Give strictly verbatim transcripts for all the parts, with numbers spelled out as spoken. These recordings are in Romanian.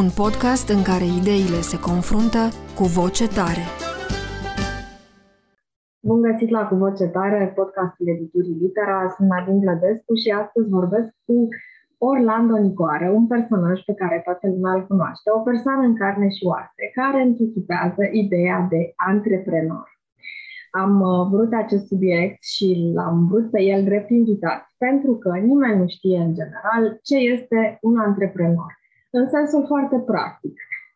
Un podcast în care ideile se confruntă cu voce tare. Bun găsit la Cu Voce Tare, podcastul editurii Litera. Sunt Nadine Vlădescu și astăzi vorbesc cu Orlando Nicoară, un personaj pe care toată lumea îl cunoaște, o persoană în carne și oase, care anticipează ideea de antreprenor. Am vrut acest subiect și l-am vrut pe el drept invitat, pentru că nimeni nu știe în general ce este un antreprenor, în sensul foarte practic.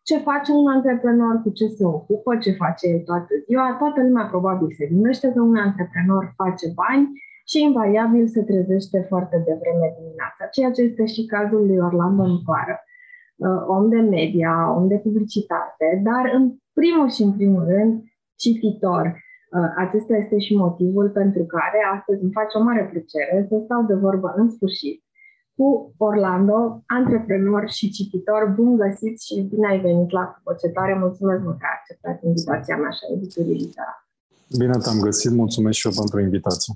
Ce face un antreprenor, cu ce se ocupă, ce face el toată ziua? Toată lumea probabil se gândește că un antreprenor face bani și invariabil se trezește foarte devreme dimineața, ceea ce este și cazul lui Orlando Nicoară, om de media, om de publicitate, dar în primul și în primul rând cititor. Acesta este și motivul pentru care astăzi îmi face o mare plăcere să stau de vorbă în sfârșit cu Orlando, antreprenor și cititor. Bun găsit și bine ai venit la Cu Voce Tare. Mulțumesc mult că ai acceptat invitația mea și a editurii Litera. Bine te-am găsit, mulțumesc și eu pentru invitație.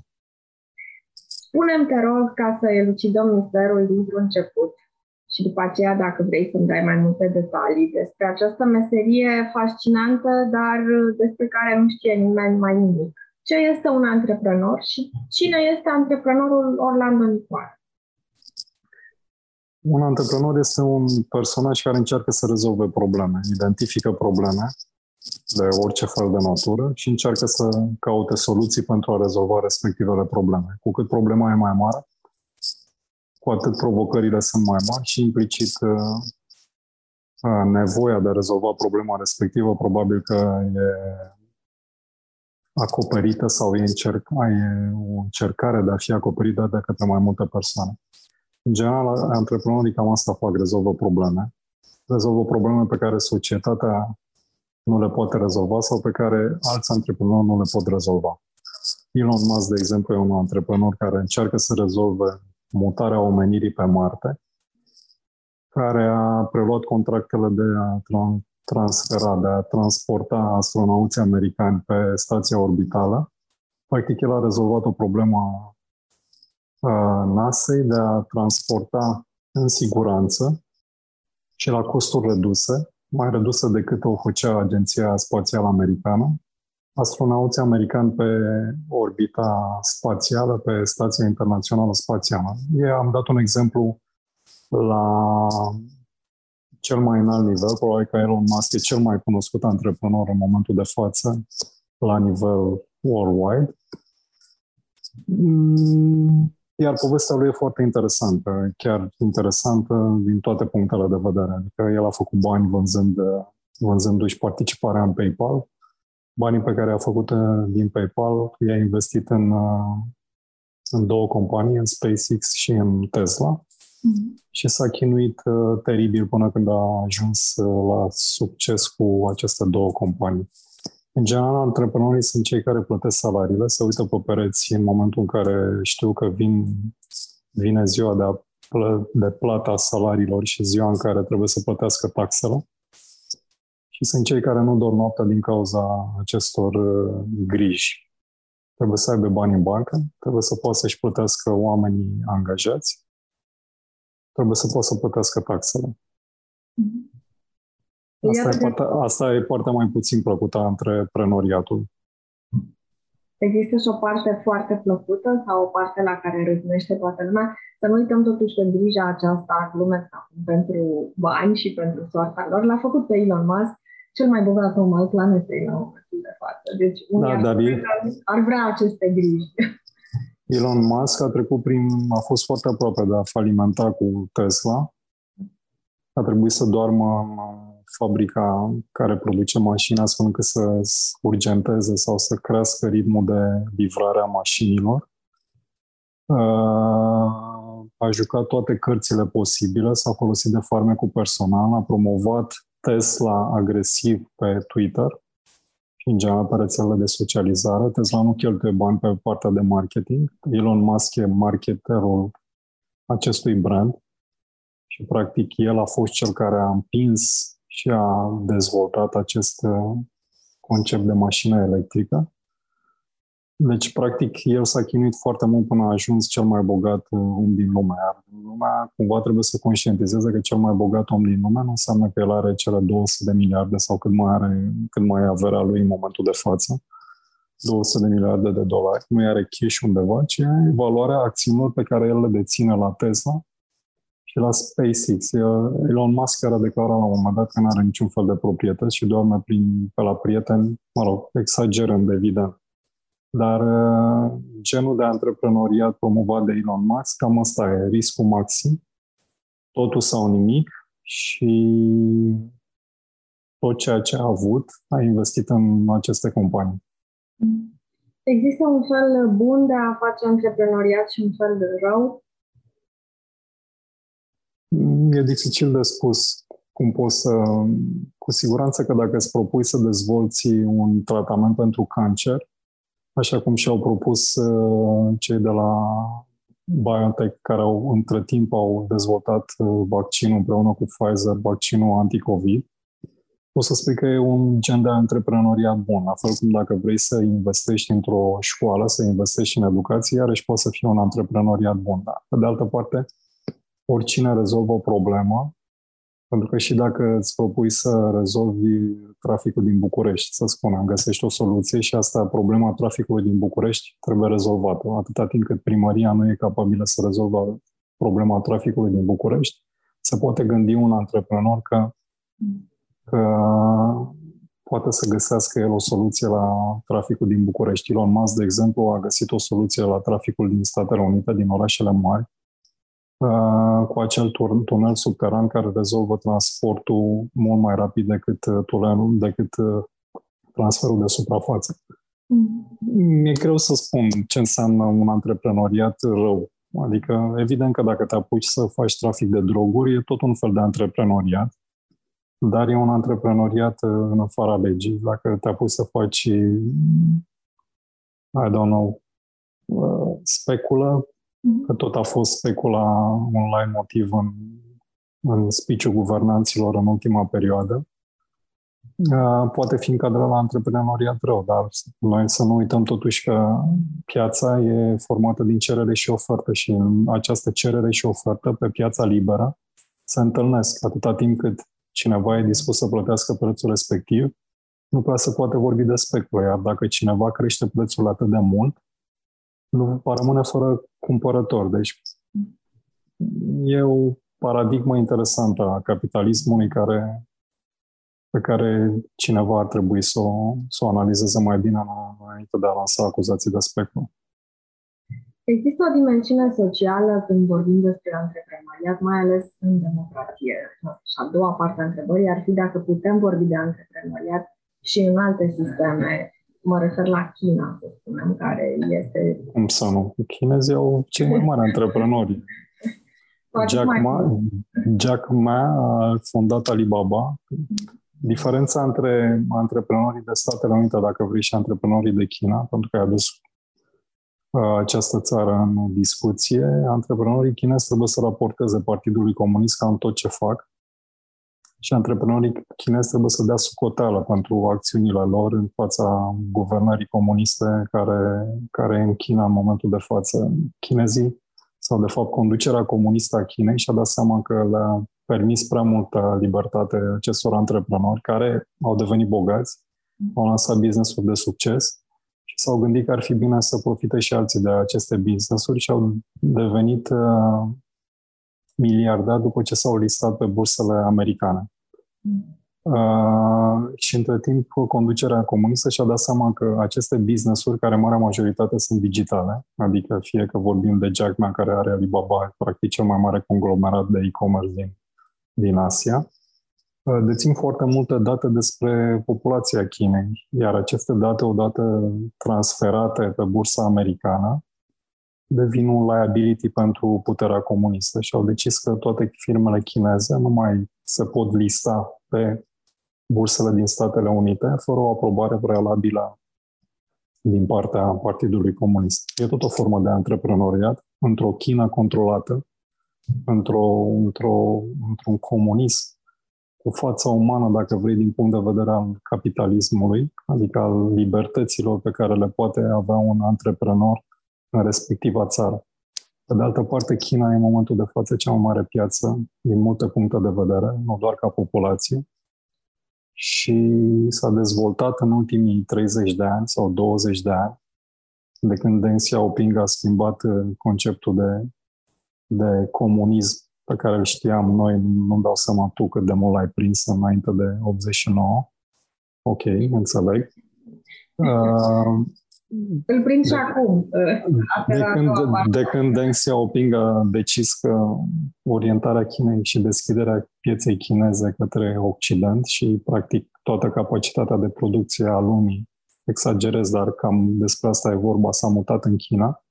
Spune-mi, te rog, ca să elucidăm misterul dintr-un început și după aceea, dacă vrei să-mi dai mai multe detalii despre această meserie fascinantă, dar despre care nu știe nimeni mai nimic. Ce este un antreprenor și cine este antreprenorul Orlando Nicoară? Un antreprenor este un personaj care încearcă să rezolve probleme, identifică probleme de orice fel de natură și încearcă să caute soluții pentru a rezolva respectivele probleme. Cu cât problema e mai mare, cu atât provocările sunt mai mari și implicit nevoia de a rezolva problema respectivă probabil că e acoperită sau e, încerca, e o încercare de a fi acoperită de către mai multe persoane. În general, antreprenorii cam asta fac, rezolvă probleme. Rezolvă probleme pe care societatea nu le poate rezolva sau pe care alți antreprenori nu le pot rezolva. Elon Musk, de exemplu, e un antreprenor care încearcă să rezolve mutarea omenirii pe Marte, care a preluat contractele de a transfera, de a transporta astronauții americani pe stația orbitală. Practic, el a rezolvat o problemă NASA de a transporta în siguranță și la costuri reduse, mai reduse decât o făcea Agenția Spațială Americană, astronauții americani pe orbita spațială, pe Stația Internațională Spațială. Eu am dat un exemplu la cel mai înalt nivel, probabil că Elon Musk e cel mai cunoscut antreprenor în momentul de față, la nivel worldwide. Mm. Iar povestea lui e foarte interesantă, chiar interesantă din toate punctele de vedere. Adică el a făcut bani vânzând, vânzându-și participarea în PayPal. Banii pe care i-a făcut din PayPal i-a investit în, în două companii, în SpaceX și în Tesla. Mm-hmm. Și s-a chinuit teribil până când a ajuns la succes cu aceste două companii. În general, antreprenorii sunt cei care plătesc salariile, se uită pe pereți în momentul în care știu că vin, vine ziua de, a plă, de plata salariilor și ziua în care trebuie să plătească taxele. Și sunt cei care nu dorm noaptea din cauza acestor uh, griji. Trebuie să aibă bani în bancă, trebuie să poată să-și plătească oamenii angajați, trebuie să poată să plătească taxele. Mm-hmm. Asta e, partea, asta e partea mai puțin plăcută a antreprenoriatului. Există și o parte foarte plăcută sau o parte la care răznește toată lumea. Să nu uităm totuși că grija aceasta lumea pentru bani și pentru soarta lor l-a făcut pe Elon Musk cel mai bogat om al planetei la momentul de față. Deci unii da, ar, e... ar vrea aceste griji. Elon Musk a trecut prin, a fost foarte aproape de a falimenta cu Tesla. A trebuit să doarmă fabrica care produce mașini astfel încât să urgenteze sau să crească ritmul de livrare a mașinilor. A jucat toate cărțile posibile, s-a folosit de farmecul personal, a promovat Tesla agresiv pe Twitter, Ingea pe rețelele de socializare. Tesla nu cheltuie bani pe partea de marketing. Elon Musk e marketerul acestui brand și, practic, el a fost cel care a împins și a dezvoltat acest concept de mașină electrică. Deci, practic, el s-a chinuit foarte mult până a ajuns cel mai bogat om din lume. Iar lumea cumva trebuie să conștientizeze că cel mai bogat om din lume nu înseamnă că el are cele două sute de miliarde sau cât mai are, cât mai e averea lui în momentul de față. două sute de miliarde de dolari. Nu are cash undeva, ci e valoarea acțiunilor pe care el le deține la Tesla și la SpaceX. Elon Musk a declarat la un moment dat că nu are niciun fel de proprietăți și doarme prin, pe la prieteni, mă rog, exagerând, evident. Dar genul de antreprenoriat promovat de Elon Musk, cam ăsta e, riscul maxim, totul sau nimic, și tot ceea ce a avut a investit în aceste companii. Există un fel bun de a face antreprenoriat și un fel de rău? E dificil de spus. Cum poți să... Cu siguranță că dacă îți propui să dezvolți un tratament pentru cancer, așa cum și-au propus cei de la BioNTech, care au, între timp au dezvoltat vaccinul împreună cu Pfizer, vaccinul anti-COVID, o să spui că e un gen de antreprenoriat bun. La fel cum dacă vrei să investești într-o școală, să investești în educație, iarăși poate să fie un antreprenoriat bun. Dar, pe de altă parte, oricine rezolvă o problemă, pentru că și dacă îți propui să rezolvi traficul din București, să spunem, găsești o soluție și asta, problema traficului din București, trebuie rezolvată. Atâta timp cât primăria nu e capabilă să rezolvă problema traficului din București, se poate gândi un antreprenor că, că poate să găsească el o soluție la traficul din București. Elon Musk, de exemplu, a găsit o soluție la traficul din Statele Unite, din orașele mari, cu acel tunel subteran care rezolvă transportul mult mai rapid decât tunelul, decât transferul de suprafață. Mi-e greu să spun ce înseamnă un antreprenoriat rău. Adică, evident că dacă te apuci să faci trafic de droguri, e tot un fel de antreprenoriat, dar e un antreprenoriat în afara legii. Dacă te apuci să faci, I don't know, speculă, că tot a fost specula online motiv în, în speech-ul guvernanților în ultima perioadă. Poate fi încadrat la antreprenoriat rău, dar noi să nu uităm totuși că piața e formată din cerere și ofertă și în această cerere și ofertă pe piața liberă se întâlnesc. Atâta timp cât cineva e dispus să plătească prețul respectiv, nu prea se poate vorbi de speculă, iar dacă cineva crește prețul atât de mult, nu va rămâne fără cumpărător. Deci e o paradigmă interesantă a capitalismului care, pe care cineva ar trebui să o, să o analizeze mai bine înainte de a lansa acuzații de speculă. Există o dimensiune socială când vorbim despre antreprenoriat, mai ales în democrație. Și a doua parte a întrebării ar fi dacă putem vorbi de antreprenoriat și în alte sisteme. Mă refer la China, să spunem, care este... Cum să nu? Chinezii au cei mai mari antreprenori. Jack Ma, Jack Ma a fondat Alibaba. Diferența între antreprenorii de Statele Unite, dacă vrei, și antreprenorii de China, pentru că a adus această țară în discuție, antreprenorii chinezi trebuie să raporteze Partidului Comunist ca în tot ce fac. Și antreprenorii chinezi trebuie să dea socoteală pentru acțiunile lor în fața guvernării comuniste care, care e în China în momentul de față. Chinezii, sau de fapt conducerea comunistă a Chinei, și-a dat seama că le-a permis prea multă libertate acestor antreprenori care au devenit bogați, au lansat business-uri de succes și s-au gândit că ar fi bine să profite și alții de aceste business-uri și au devenit miliardar după ce s-au listat pe bursele americane. Mm. Uh, și între timp, conducerea comunistă și-a dat seama că aceste business-uri, care marea majoritate sunt digitale, adică fie că vorbim de Jack Ma, care are Alibaba, practic cel mai mare conglomerat de e-commerce din, din Asia, uh, dețin foarte multe date despre populația Chinei, iar aceste date, odată transferate pe bursa americană, devin un liability pentru puterea comunistă și au decis că toate firmele chineze nu mai se pot lista pe bursele din Statele Unite fără o aprobare prealabilă din partea Partidului Comunist. E tot o formă de antreprenoriat într-o China controlată, într-o, într-o, într-un comunism cu fața umană, dacă vrei, din punct de vedere al capitalismului, adică al libertăților pe care le poate avea un antreprenor în respectiva țară. Pe de altă parte, China e în momentul de față cea mai mare piață din multe puncte de vedere, nu doar ca populație, și s-a dezvoltat în ultimii treizeci de ani sau douăzeci de ani, de când Deng Xiaoping a schimbat conceptul de, de comunism pe care îl știam noi, nu-mi dau seama tu cât de mult l-ai prins înainte de optzeci și nouă. Ok, înțeleg. Uh, Îl prind și acum. De când, de, de când Deng Xiaoping a decis că orientarea Chinei și deschiderea pieței chineze către Occident și, practic, toată capacitatea de producție a lumii, exagerez, dar cam despre asta e vorba, s-a mutat în China.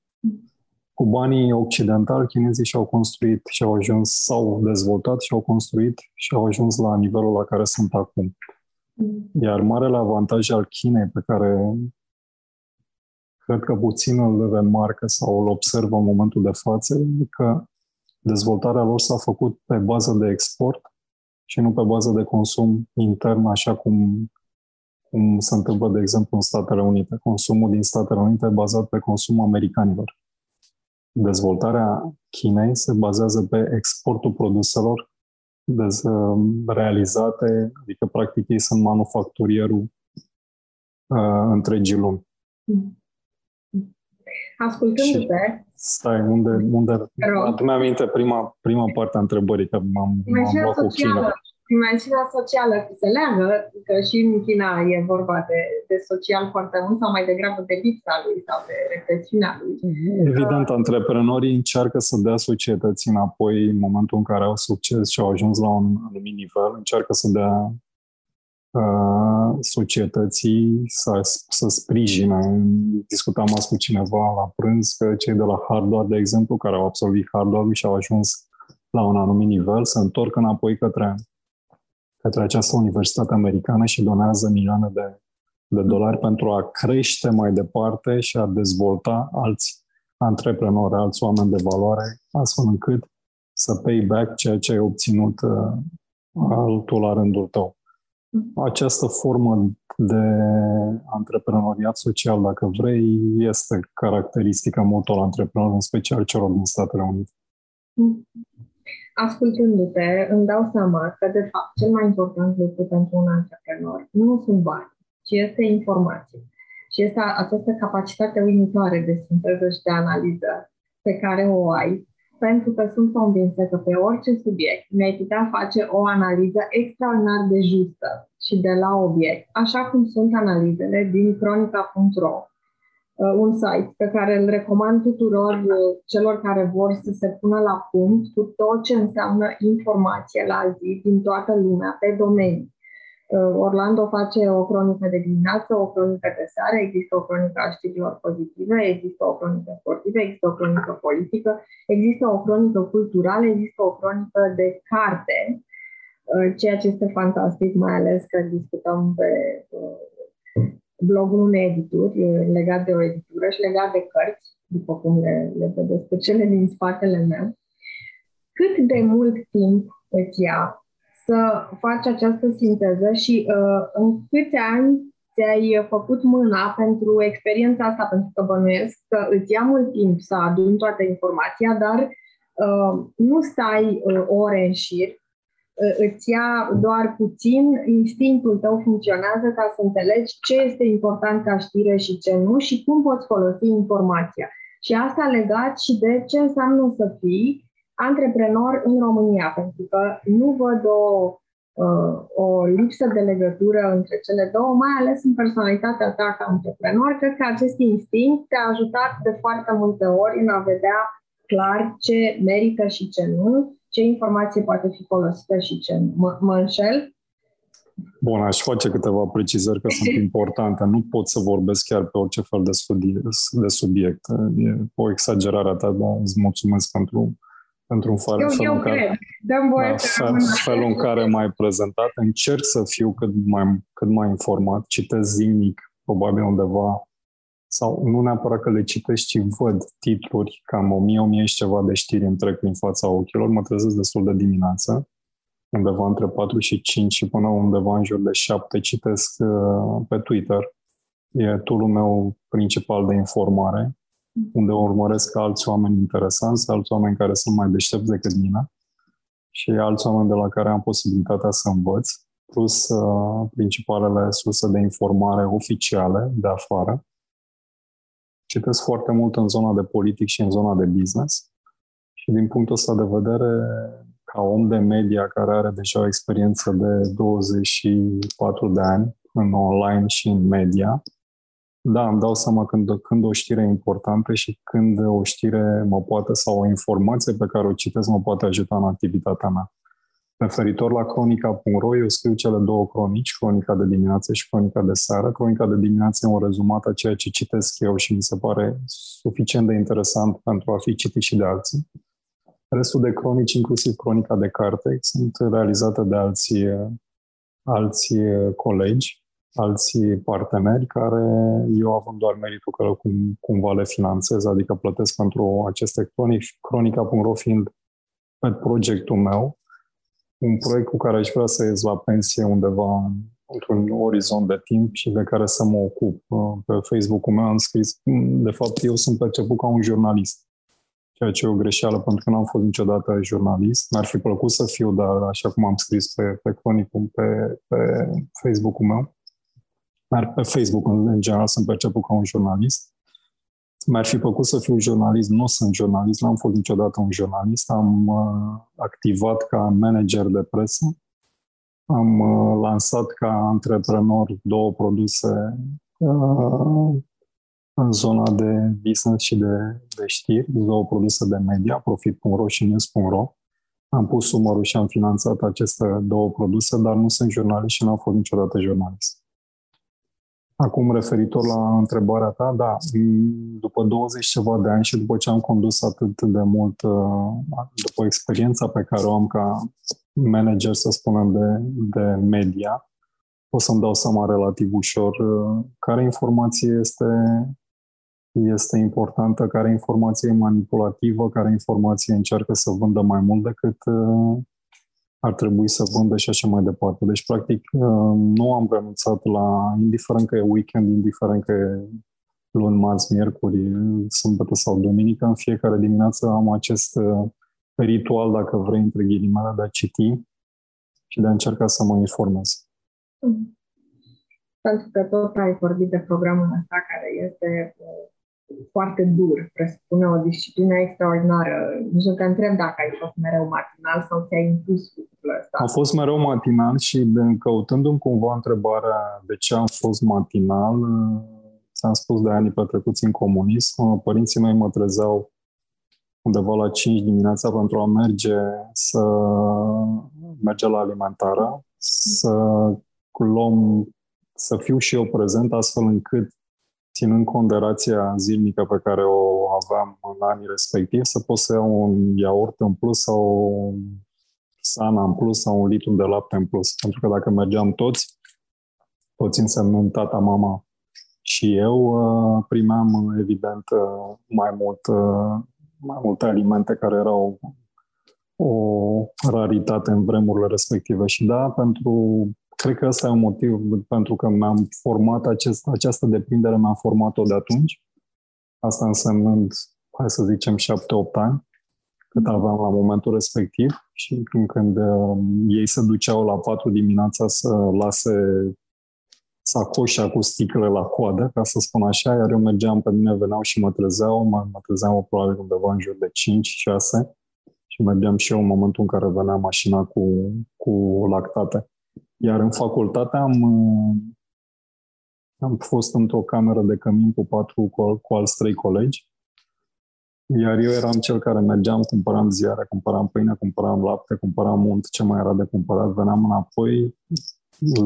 Cu banii occidentali, chinezii și-au construit și-au ajuns, s-au dezvoltat și-au construit și-au ajuns la nivelul la care sunt acum. Iar marele avantaj al Chinei pe care cred că puțin îl remarcă sau îl observă în momentul de față, că dezvoltarea lor s-a făcut pe bază de export și nu pe bază de consum intern, așa cum, cum se întâmplă, de exemplu, în Statele Unite. Consumul din Statele Unite e bazat pe consumul americanilor. Dezvoltarea Chinei se bazează pe exportul produselor realizate, adică, practic, ei sunt manufacturierul uh, întregii lumi. Ascultându-te... Stai, unde... unde Adu-mi aminte prima, prima parte a întrebării, că m-am, m-am luat cu China. Dimensiunea socială se leagă, că și în China e vorba de, de social foarte mult, sau mai degrabă de lipsa lui sau de recesiunea lui. Evident, antreprenorii încearcă să dea societății înapoi în momentul în care au succes și au ajuns la un anumit nivel, încearcă să dea uh, societății să, să sprijine. Discutam azi cu cineva la prânz că cei de la Harvard, de exemplu, care au absolvit Harvard și au ajuns la un anumit nivel, se întorc înapoi către către această universitate americană și donează milioane de, de dolari pentru a crește mai departe și a dezvolta alți antreprenori, alți oameni de valoare, astfel încât să pay back ceea ce ai obținut uh, altul la rândul tău. Această formă de antreprenoriat social, dacă vrei, este caracteristică multor antreprenori, în special celor din Statele Unite. Ascultându-te, îmi dau seama că, de fapt, cel mai important lucru pentru un antreprenor nu sunt bani, ci este informație. Și este această capacitate uimitoare de sinteză și de analiză pe care o ai, pentru că sunt convinsă că pe orice subiect mi-ai putea face o analiză extraordinar de justă și de la obiect, așa cum sunt analizele din cronica punct ro, un site pe care îl recomand tuturor celor care vor să se pună la punct cu tot ce înseamnă informație la zi din toată lumea, pe domenii. Orlando face o cronică de dimineață, o cronică de seară, există o cronică a știrilor pozitive, există o cronică sportivă, există o cronică politică, există o cronică culturală, există o cronică de carte, ceea ce este fantastic, mai ales că discutăm pe blogul unei edituri, legat de o editură și legat de cărți, după cum le, le vedeți pe cele din spatele meu. Cât de mult timp îți ia să faci această sinteză și uh, în câți ani ți-ai făcut mâna pentru experiența asta, pentru că bănuiesc că îți ia mult timp să aduni toată informația, dar uh, nu stai uh, ore în șir, îți ia doar puțin, instinctul tău funcționează ca să înțelegi ce este important ca știre și ce nu și cum poți folosi informația. Și asta legat și de ce înseamnă să fii antreprenor în România, pentru că nu văd o, o lipsă de legătură între cele două, mai ales în personalitatea ta ca antreprenor. Cred că acest instinct te-a ajutat de foarte multe ori în a vedea clar ce merită și ce nu, ce informație poate fi folosită și ce mă, mă înșel? Bun, aș face câteva precizări că sunt importante. Nu pot să vorbesc chiar pe orice fel de, studi- de subiect. E o exagerare a ta, dar îți mulțumesc pentru într-un fel, eu, felul, eu care, da, fel, felul în care m-ai prezentat. Încerc să fiu cât mai, cât mai informat, citesc zilnic, probabil undeva, sau nu neapărat că le citesc, ci văd titluri, cam o mie, o mie și ceva de știri îmi trec prin fața ochilor, mă trezesc destul de dimineață, undeva între patru și cinci și până undeva în jur de șapte citesc uh, pe Twitter. E tool-ul meu principal de informare, unde urmăresc alți oameni interesanți, alți oameni care sunt mai deștepți decât mine și alți oameni de la care am posibilitatea să învăț, plus uh, principalele surse de informare oficiale de afară. Citesc foarte mult în zona de politic și în zona de business și din punctul ăsta de vedere, ca om de media care are deja o experiență de douăzeci și patru de ani în online și în media, da, îmi dau seama când, când o știre e importantă și când o știre mă poate, sau o informație pe care o citesc mă poate ajuta în activitatea mea. Referitor la cronica punct ro, eu scriu cele două cronici, cronica de dimineață și cronica de seară. Cronica de dimineață e un rezumat a ceea ce citesc eu și mi se pare suficient de interesant pentru a fi citit și de alții. Restul de cronici, inclusiv cronica de carte, sunt realizate de alții, alții colegi, alții parteneri, care eu având doar meritul că cum, cumva le finanțez, adică plătesc pentru aceste cronici, cronica punct ro fiind pe proiectul meu, un proiect cu care aș vrea să ies la pensie undeva într-un orizont de timp și de care să mă ocup. Pe Facebook-ul meu am scris, de fapt eu sunt perceput ca un jurnalist, ceea ce e o greșeală pentru că n-am fost niciodată jurnalist. Mi-ar fi plăcut să fiu, dar așa cum am scris pe, pe cronicul, pe, pe Facebook-ul meu, dar pe Facebook în general sunt perceput ca un jurnalist. Mi-ar fi plăcut să fiu jurnalist, nu sunt jurnalist, n-am fost niciodată un jurnalist, am uh, activat ca manager de presă, am uh, lansat ca antreprenor două produse uh, în zona de business și de, de știri, două produse de media, profit punct ro și news punct ro. Am pus umărul și am finanțat aceste două produse, dar nu sunt jurnalist și n-am fost niciodată jurnalist. Acum, referitor la întrebarea ta, da, după douăzeci ceva de ani și după ce am condus atât de mult, după experiența pe care o am ca manager, să spunem, de, de media, o să-mi dau seama relativ ușor care informație este, este importantă, care informație e manipulativă, care informație încearcă să vândă mai mult decât ar trebui să vândă și așa mai departe. Deci, practic, nu am renunțat la, indiferent că e weekend, indiferent că e luni, marți, miercuri, sâmbătă sau duminică, în fiecare dimineață am acest ritual, dacă vrei, între ghilimele, de a citi și de a încerca să mă informez. Pentru că tot ai vorbit de programul ăsta care este foarte dur, presupune o disciplină extraordinară. Nici nu te întreb dacă ai fost mereu matinal sau ți-ai impus lucrul ăsta. Am fost mereu matinal și căutându-mi cumva întrebarea de ce am fost matinal, ți-am spus de anii petrecuți în comunism, părinții mei mă trezeau undeva la cinci dimineața pentru a merge să merge la alimentară, să luăm, să fiu și eu prezent, astfel încât, ținând cont de rația zilnică pe care o aveam în anii respectivi, să pot să iau un iaurt în plus sau o sana în plus sau un litru de lapte în plus. Pentru că dacă mergeam toți, toți însemnând tata, mama și eu, primeam evident mai mult, mai multe alimente care erau o raritate în vremurile respective. Și da, pentru... Cred că ăsta e un motiv pentru că mi-am format acest, această depindere, mi-am format-o de atunci. Asta însemnând, hai să zicem, șapte opt ani, cât aveam la momentul respectiv. Și când, când uh, ei se duceau la patru dimineața să lase sacoșa cu sticle la coadă, ca să spun așa, iar eu mergeam, pe mine veneau și mă trezeau, mă, mă trezeam probabil undeva în jur de cinci șase și mergeam și eu în momentul în care venea mașina cu, cu lactate. Iar în facultate am, am fost într-o cameră de cămin cu patru, cu alți trei colegi, iar eu eram cel care mergeam, cumpăram ziare, cumpăram pâine, cumpăram lapte, cumpăram unt, ce mai era de cumpărat, veneam înapoi,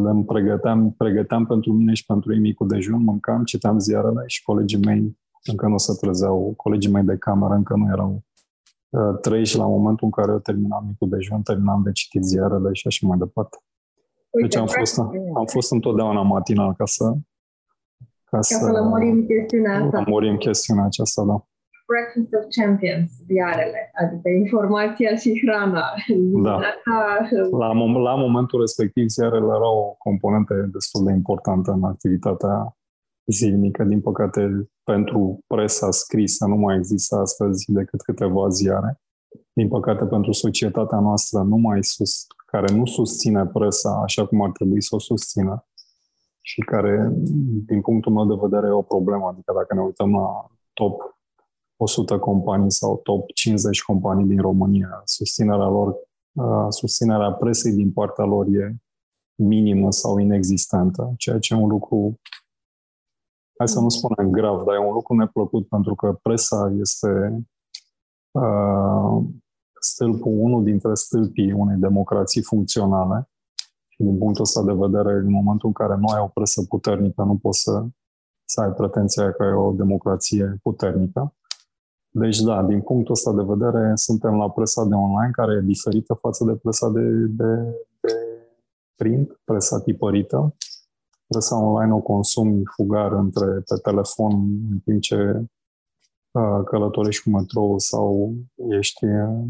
le pregăteam, pregăteam pentru mine și pentru ei micul dejun, mâncam, citeam ziarele și colegii mei încă nu se trezeau, colegii mei de cameră încă nu erau trăi și la momentul în care eu terminam micul dejun, terminam de citit ziarele și așa mai departe. Uite, deci am fost, am fost întotdeauna matina acasă. Ca, ca să, să lămurim chestiunea asta. Lămurim chestiunea aceasta, da. Breakfast of Champions, ziarele, adică informația și hrana. Da. Asta... La, mom- la momentul respectiv, ziarele erau o componentă destul de importantă în activitatea zilnică. Din păcate, pentru presa scrisă nu mai există astăzi decât câteva ziare. Din păcate, pentru societatea noastră nu mai sus, care nu susține presa așa cum ar trebui să o susțină și care, din punctul meu de vedere, e o problemă. Adică dacă ne uităm la top o sută companii sau top cincizeci companii din România, susținerea lor, susținerea presei din partea lor e minimă sau inexistentă, ceea ce e un lucru, hai să nu spunem grav, dar e un lucru neplăcut, pentru că presa este uh, stâlpul, unul dintre stâlpii unei democrații funcționale și din punctul ăsta de vedere, în momentul în care nu ai o presă puternică, nu poți să, să ai pretenția că e o democrație puternică. Deci da, din punctul ăsta de vedere, suntem la presa de online, care e diferită față de presa de, de, de print, presa tipărită. Presa online o consumi fugar între pe telefon, în timp ce uh, călătorești cu metrou sau ești uh,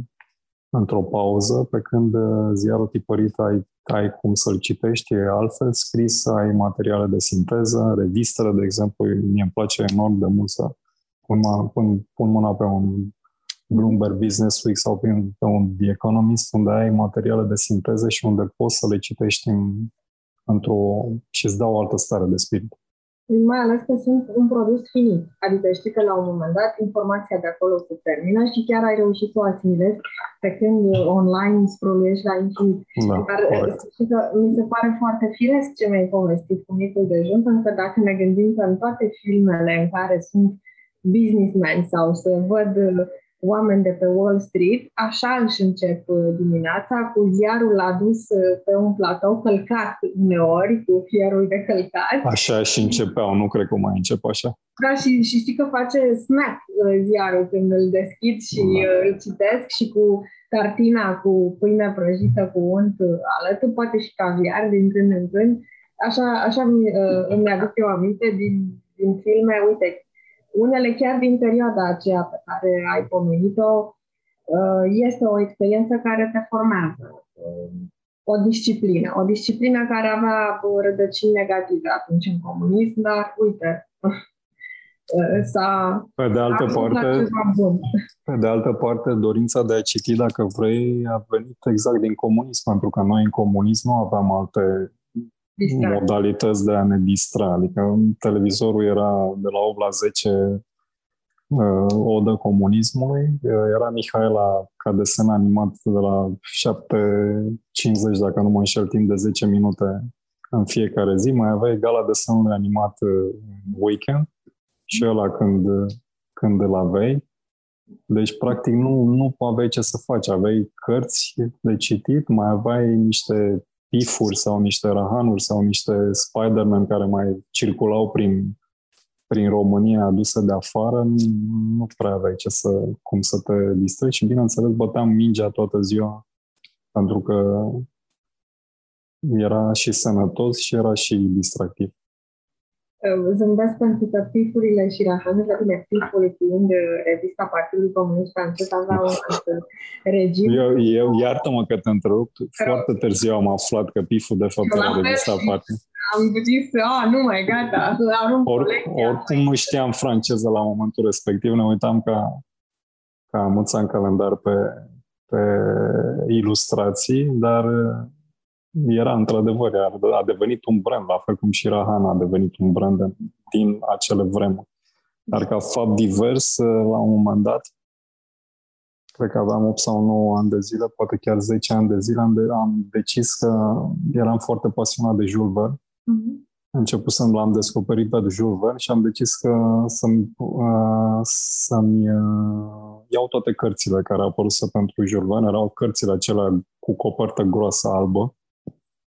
într-o pauză, pe când uh, ziarul tipărit ai, ai cum să-l citești, e altfel scris, ai materiale de sinteză, revistele, de exemplu, mie îmi place enorm de mult să Pun, pun mâna pe un Bloomberg Business Week sau pe un The Economist, unde ai materiale de sinteză și unde poți să le citești în, într-o, și îți dau o altă stare de spirit. Mai ales că sunt un produs finit. Adică știi că la un moment dat informația de acolo se termină și chiar ai reușit să o asimilezi, pe când online scrolluiești la infinit. Da, dar știi că mi se pare foarte firesc ce mi-ai povestit cu micul dejun, pentru că dacă ne gândim că în toate filmele în care sunt businessman sau să văd oameni de pe Wall Street, așa își încep dimineața, cu ziarul adus pe un platou călcat uneori, cu fierul de călcat. Așa și începeau, nu cred că mai încep așa. Da, și, și știi că face snack ziarul când îl deschid și da. Îl citesc și cu tartina, cu pâine prăjită, cu unt alături, poate și caviar din când în când. Așa, așa îmi aduc eu aminte din, din filme, uite, unele chiar din perioada aceea pe care ai pomenit-o, este o experiență care te formează. O disciplină. O disciplină care avea rădăcini negative atunci în comunism, dar uite, s-a... Pe de altă parte, pe de altă parte, dorința de a citi, dacă vrei, a venit exact din comunism, pentru că noi în comunism nu aveam alte... Distrare. Modalități de a ne distra. Adică televizorul era de la opt la zece odă comunismului. Era Mihaela ca desen animat de la șapte cincizeci, dacă nu mă înșel, timp de zece minute în fiecare zi. Mai aveai gala desenului animat weekend și ăla când, când îl aveai. Deci, practic, nu, nu aveai ce să faci. Aveai cărți de citit, mai aveai niște pifuri sau niște rahanuri sau niște Spider-Man care mai circulau prin, prin România aduse de afară, nu, nu prea aveai ce să, cum să te distrezi și, bineînțeles, băteam mingea toată ziua pentru că era și sănătos și era și distractiv. Zâmbesc pentru că pifurile și rahanurile, bine, pifurile fiind revista Partidului Comunist Francez, avea un regim. Eu, eu, iartă-mă că te întrerup, foarte târziu am aflat că piful de fapt era revista Partidului. Am zis, a, nu mai, gata, arunc Or, colecția. Oricum nu știam franceză la momentul respectiv, ne uitam ca, ca mâța în calendar pe, pe ilustrații, dar... Era într-adevăr, a devenit un brand, la fel cum și Rahan a devenit un brand din acele vremuri. Dar ca fapt divers, la un moment dat, cred că aveam opt sau nouă ani de zile, poate chiar zece ani de zile, am decis că eram foarte pasionat de Jules Verne. Uh-huh. Începusem, l-am descoperit pe Jules Verne și am decis că să-mi, să-mi iau toate cărțile care apăruse pentru Jules Verne. Erau cărțile acelea cu copertă groasă albă,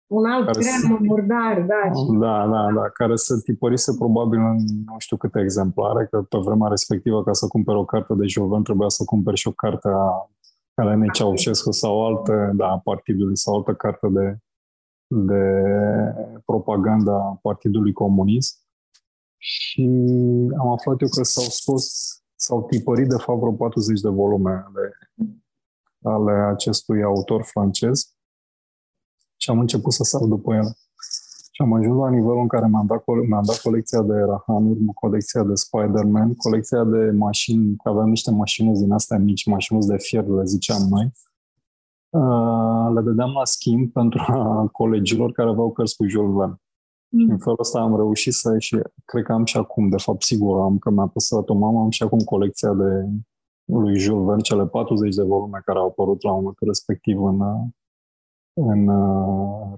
Un alt cream murdar, da. Da, da, da, care se tipărise probabil în nu știu câte exemplare, că pe vremea respectivă, ca să cumperi o carte de Jules Verne, trebuia să cumperi și o carte a Alenei Ceaușescu sau alte, da, partidului, sau altă carte de, de propaganda a Partidului Comunist. Și am aflat eu că s-au scos, s-au tipărit de fapt vreo patruzeci de volume ale, ale acestui autor francez. Și am început să sar după el. Și am ajuns la nivelul în care mi-am dat, mi-am dat colecția de Rahanuri, colecția de Spider-Man, colecția de mașini, că aveam niște mașinuți din astea mici, mașinuți de fier, le ziceam noi. Le dădeam la schimb pentru colegilor care aveau cărți cu Jules Verne. Mm. Și în felul ăsta am reușit să, și cred că am și acum, de fapt sigur am, că mi-a păstrat-o mama, am și acum colecția de lui Jules Verne, cele patruzeci de volume care au apărut la momentul respectiv în... în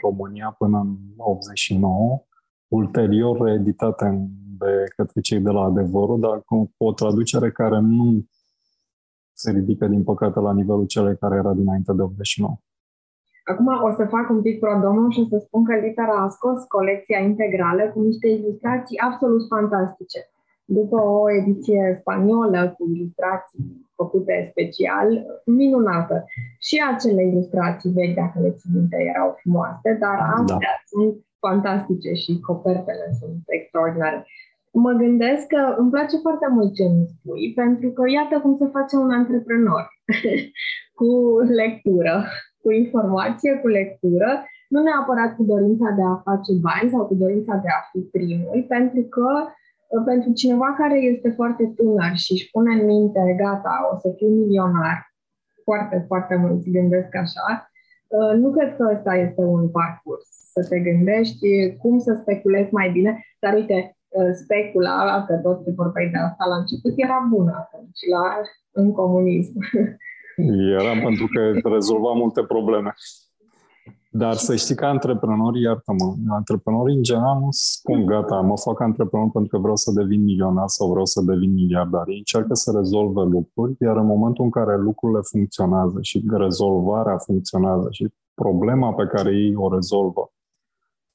România până în optzeci și nouă, ulterior reeditate de către cei de la Adevărul, dar cu o traducere care nu se ridică, din păcate, la nivelul celei care era dinainte de optzeci și nouă. Acum o să fac un pic pro-domnul și o să spun că Litera a scos colecția integrală cu niște ilustrații absolut fantastice. După o ediție spaniolă cu ilustrații făcute special, minunată. Și acele ilustrații vechi, dacă le țin minte, erau frumoase, dar astea da. Sunt fantastice și copertele sunt extraordinare. Mă gândesc că îmi place foarte mult ce îmi spui, pentru că iată cum se face un antreprenor cu lectură, cu informație, cu lectură, nu neapărat cu dorința de a face bani sau cu dorința de a fi primul, pentru că pentru cineva care este foarte tânăr și își pune în minte, gata, o să fiu milionar, foarte, foarte mulți gândesc așa, nu cred că ăsta este un parcurs. Să te gândești cum să speculezi mai bine, dar uite, specula, că tot ce vorbeai de asta la început, era bună și la, în comunism. Era pentru că rezolva multe probleme. Dar să știi că antreprenorii, iartă-mă, antreprenorii în general nu spun gata, mă fac antreprenor pentru că vreau să devin milionar sau vreau să devin miliardar. Ei încearcă să rezolve lucruri, iar în momentul în care lucrurile funcționează și rezolvarea funcționează și problema pe care ei o rezolvă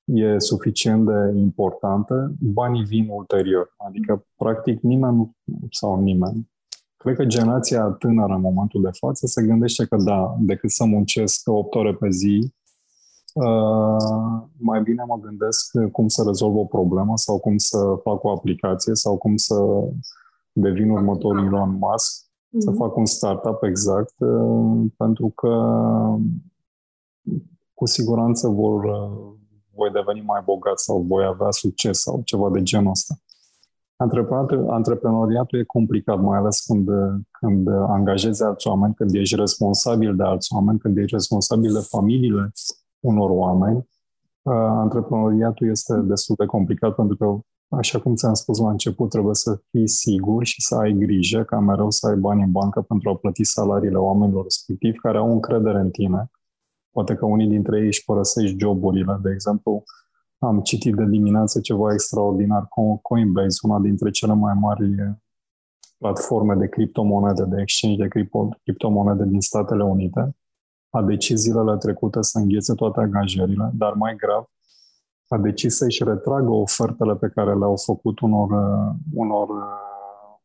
e suficient de importantă, banii vin ulterior. Adică, practic, nimeni sau nimeni. Cred că generația tânără în momentul de față se gândește că da, decât să muncesc opt ore pe zi, Uh, mai bine mă gândesc cum să rezolv o problemă sau cum să fac o aplicație sau cum să devin următorul Elon Musk, mm-hmm. să fac un startup exact, uh, pentru că cu siguranță vor, uh, voi deveni mai bogat sau voi avea succes sau ceva de genul ăsta. Antreprenor, antreprenoriatul e complicat, mai ales când, când angajezi alți oameni, când ești responsabil de alți oameni, când ești responsabil de familiile unor oameni. Antreprenoriatul este destul de complicat pentru că, așa cum ți-am spus la început, trebuie să fii sigur și să ai grijă ca mereu să ai bani în bancă pentru a plăti salariile oamenilor respectivi care au încredere în tine. Poate că unii dintre ei își părăsești joburile. De exemplu, am citit de dimineață ceva extraordinar. Coinbase, una dintre cele mai mari platforme de criptomonede, de exchange de cripto- criptomonede din Statele Unite, a decis zilele trecute să înghețe toate angajările, dar mai grav, a decis să-și retragă ofertele pe care le-au făcut unor, unor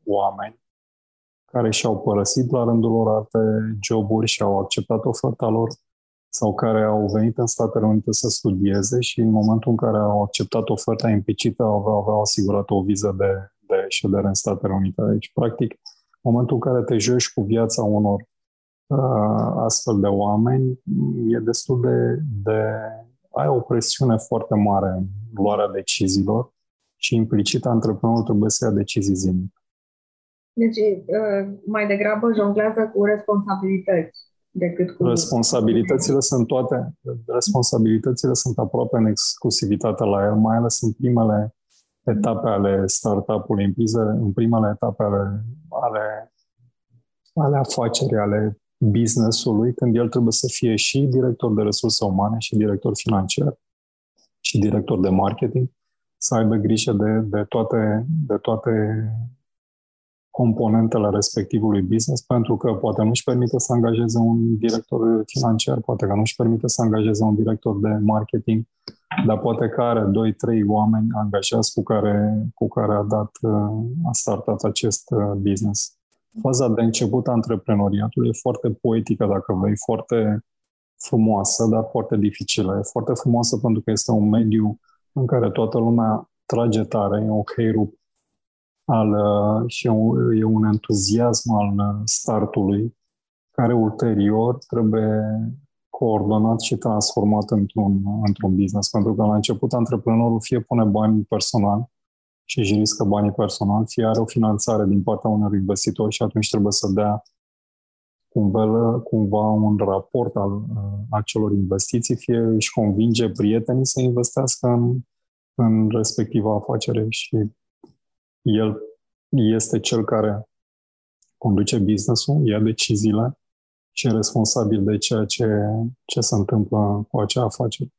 oameni care și-au părăsit la rândul lor alte joburi și au acceptat oferta lor sau care au venit în Statele Unite să studieze și în momentul în care au acceptat oferta implicită aveau, aveau asigurat o viză de, de ședere în Statele Unite. Deci, practic, în momentul în care te joci cu viața unor astfel de oameni, e destul de, de... ai o presiune foarte mare în luarea deciziilor și implicit antreprenorul trebuie să ia decizii zilnic. Deci mai degrabă jonglează cu responsabilități decât cu... Responsabilitățile sunt toate, responsabilitățile sunt aproape în exclusivitate la el, mai ales în primele etape ale startup-ului, în primele etape ale, ale, ale afacerii, ale business-ului, când el trebuie să fie și director de resurse umane și director financiar și director de marketing, să aibă grijă de, de, toate, de toate componentele respectivului business, pentru că poate nu își permite să angajeze un director financiar, poate că nu își permite să angajeze un director de marketing, dar poate că are doi, trei oameni angajați cu care, cu care a dat, a startat acest business. Faza de început a antreprenoriatului e foarte poetică, dacă vrei, foarte frumoasă, dar foarte dificilă. E foarte frumoasă pentru că este un mediu în care toată lumea trage tare, e un heirup al, și e un entuziasm al startului, care ulterior trebuie coordonat și transformat într-un, într-un business. Pentru că la început antreprenorul fie pune bani personal și își riscă banii personal, fie are o finanțare din partea unor investitori și atunci trebuie să dea cumva, cumva un raport al acelor investiții, fie își convinge prietenii să investească în, în respectiva afacere și el este cel care conduce business-ul, ia deciziile și e responsabil de ceea ce, ce se întâmplă cu acea afacere.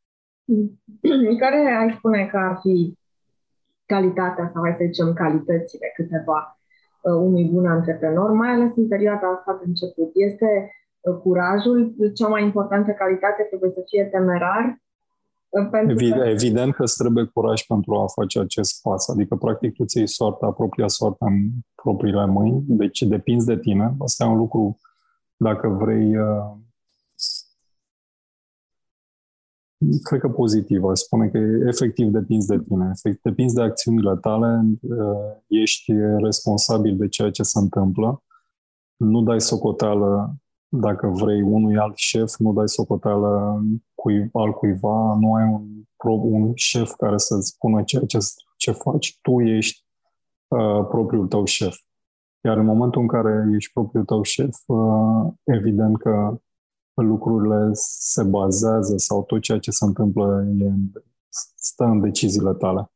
Care ai spune că ar fi calitatea, sau hai să zicem calitățile câteva unui bun antreprenor, mai ales în perioada asta de început? Este curajul cea mai importantă calitate? Trebuie să fie temerar? Evident, că... evident că îți trebuie curaj pentru a face acest pas. Adică, practic, tu ții soarta, propria soartă în propriile mâini, deci depinzi de tine. Asta e un lucru, dacă vrei, cred că pozitiv. Aș spune că efectiv depinzi de tine, efectiv depinzi de acțiunile tale, ești responsabil de ceea ce se întâmplă, nu dai socoteală. Dacă vrei unui alt șef, nu dai socoteală cui, altcuiva, nu ai un, un șef care să-ți spună ceea ce, ce faci, tu ești uh, propriul tău șef. Iar în momentul în care ești propriul tău șef, uh, evident că lucrurile se bazează sau tot ceea ce se întâmplă e, stă în deciziile tale.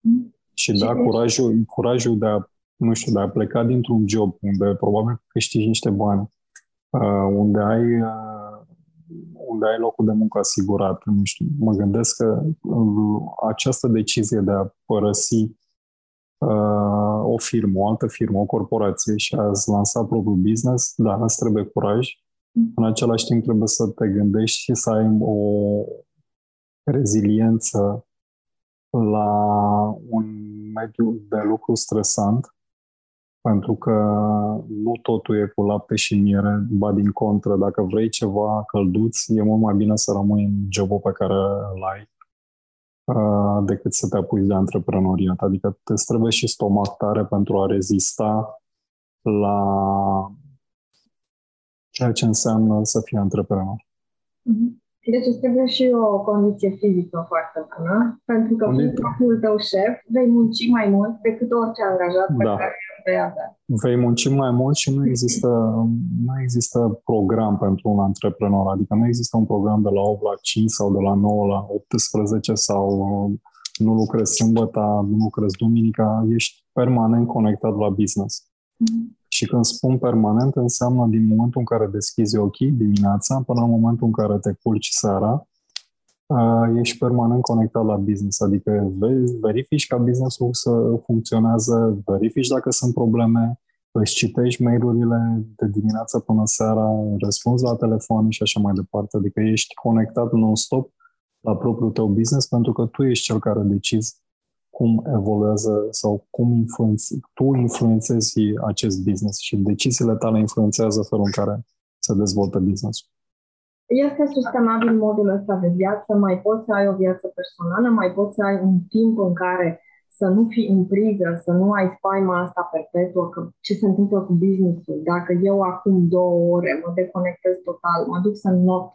Mm. Și da, curajul, curajul de a, nu știu, de a pleca dintr-un job unde probabil câștigi niște bani, Uh, unde ai uh, unde ai locul de muncă asigurat. Nu știu, mă gândesc că uh, această decizie de a părăsi uh, o firmă, o altă firmă, o corporație și a-ți lansa propriul business, da, îți trebuie curaj. În același timp trebuie să te gândești și să ai o reziliență la un mediu de lucru stresant, pentru că nu totul e cu lapte și miere, ba din contră, dacă vrei ceva călduț, e mult mai bine să rămâi în jobul pe care îl ai decât să te apuci de antreprenoriat. Adică îți trebuie și stomac tare pentru a rezista la ceea ce înseamnă să fii antreprenor. Deci îți trebuie și o condiție fizică foarte bună, pentru că fiind propriul tău șef, vei munci mai mult decât orice angajat pe da. care vei munci mai mult și nu există, nu există program pentru un antreprenor. Adică nu există un program de la opt la cinci sau de la nouă la optsprezece sau nu lucrezi sâmbătă, nu lucrezi duminica. Ești permanent conectat la business. Mm-hmm. Și când spun permanent, înseamnă din momentul în care deschizi ochii dimineața până în momentul în care te culci seara, ești permanent conectat la business, adică verifici ca business-ul să funcționează, verifici dacă sunt probleme, îți citești mail-urile de dimineață până seara, răspunzi la telefon și așa mai departe. Adică ești conectat non-stop la propriul tău business pentru că tu ești cel care decizi cum evoluează sau cum influențezi, tu influențezi acest business și deciziile tale influențează felul în care se dezvoltă business-ul. Este sustenabil modul ăsta de viață? Mai poți să ai o viață personală? Mai poți să ai un timp în care să nu fii în priză, să nu ai spaima asta perpetuă, că ce se întâmplă cu business-ul? Dacă eu acum două ore mă deconectez total, mă duc să not,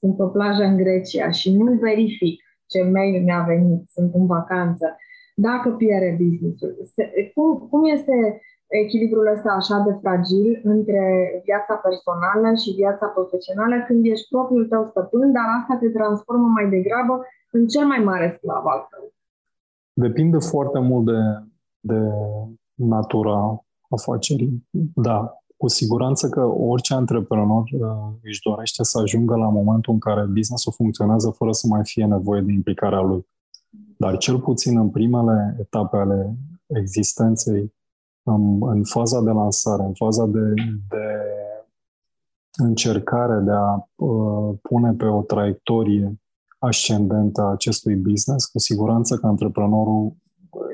sunt pe plajă în Grecia și nu verific ce mail mi-a venit, sunt în vacanță, dacă pierde business-ul. Cum, cum este echilibrul ăsta așa de fragil între viața personală și viața profesională când ești propriul tău stăpân, dar asta te transformă mai degrabă în cel mai mare sclav al tău? Depinde foarte mult de, de natura afacerii. Da, cu siguranță că orice antreprenor își dorește să ajungă la momentul în care business-ul funcționează fără să mai fie nevoie de implicarea lui. Dar cel puțin în primele etape ale existenței în faza de lansare, în faza de, de încercare de a pune pe o traiectorie ascendentă a acestui business, cu siguranță că antreprenorul,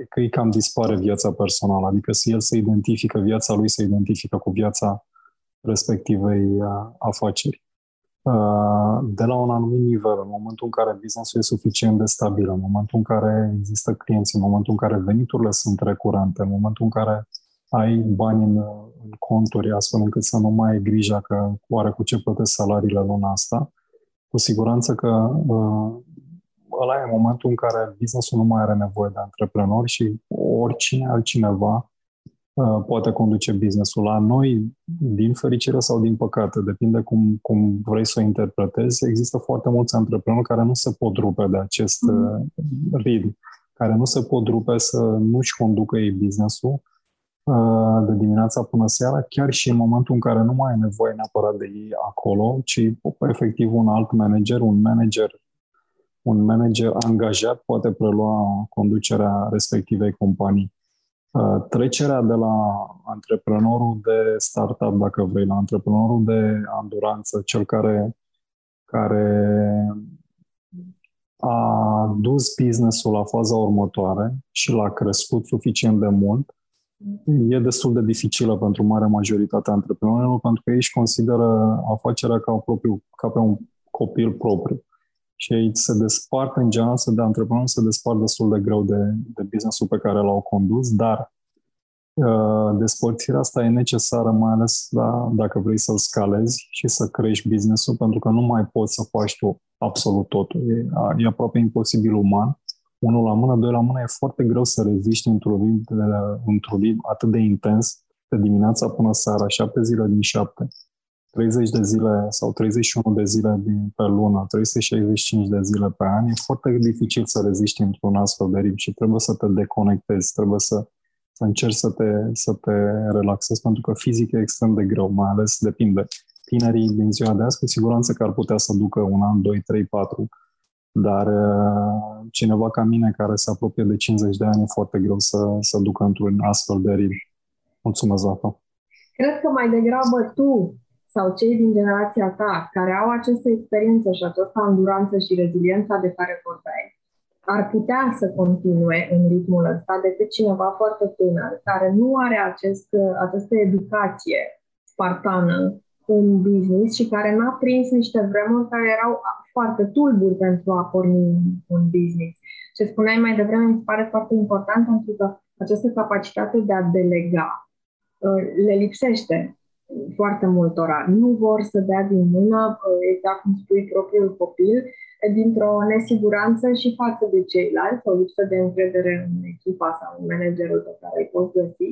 că îi cam dispare viața personală, adică el se identifică, viața lui se identifică cu viața respectivei afaceri. De la un anumit nivel, în momentul în care business-ul e suficient de stabil, în momentul în care există clienți, în momentul în care veniturile sunt recurente, în momentul în care ai bani în, în conturi, astfel încât să nu mai ai grija că oare cu ce plătesc salariile luna asta, cu siguranță că ăla e momentul în care business-ul nu mai are nevoie de antreprenori și oricine altcineva poate conduce business-ul. La noi, din fericire sau din păcate, depinde cum, cum vrei să o interpretezi, există foarte mulți antreprenori care nu se pot rupe de acest ritm, care nu se pot rupe să nu-și conducă ei business-ul de dimineața până seara, chiar și în momentul în care nu mai ai nevoie neapărat de ei acolo, ci efectiv un alt manager, un manager un manager angajat poate prelua conducerea respectivei companii. Trecerea de la antreprenorul de startup, dacă vrei, la antreprenorul de anduranță, cel care, care a dus business-ul la faza următoare și l-a crescut suficient de mult, e destul de dificilă pentru marea majoritate a antreprenorilor, pentru că ei își consideră afacerea ca, propriu, ca pe un copil propriu. Și ei se despart, în general, de antreprenori, se despart destul de greu de, de business-ul pe care l-au condus, dar uh, despărțirea asta e necesară, mai ales da, dacă vrei să-l scalezi și să crești business-ul, pentru că nu mai poți să faci tu absolut totul. E, e aproape imposibil uman. Unul la mână, doi la mână, e foarte greu să reziști într-un ritm atât de intens de dimineața până seara, șapte zile din șapte. treizeci de zile sau treizeci și unu de zile din, pe lună, trei sute șaizeci și cinci de zile pe an, e foarte dificil să reziști într-un astfel de ritm și trebuie să te deconectezi, trebuie să, să încerci să te, să te relaxezi, pentru că fizic e extrem de greu, mai ales depinde. Tinerii din ziua de azi, cu siguranță că ar putea să ducă un an, doi, trei, patru, dar cineva ca mine care se apropie de cincizeci de ani e foarte greu să, să ducă într-un astfel de ritm. Mulțumesc, Zata! Cred că mai degrabă tu sau cei din generația ta, care au această experiență și această anduranță și reziliența de care vorbeai, ar putea să continue în ritmul ăsta decât cineva foarte tânăr, care nu are acest, această educație spartană în business și care n-a prins niște vremuri care erau foarte tulburi pentru a porni un business. Ce spuneai mai devreme mi se pare foarte important, pentru că această capacitate de a delega le lipsește foarte multora. Nu vor să dea din mână, exact cum spui, propriul copil, dintr-o nesiguranță și față de ceilalți, o lipsă de încredere în echipa sau în managerul pe care îi poți găsi,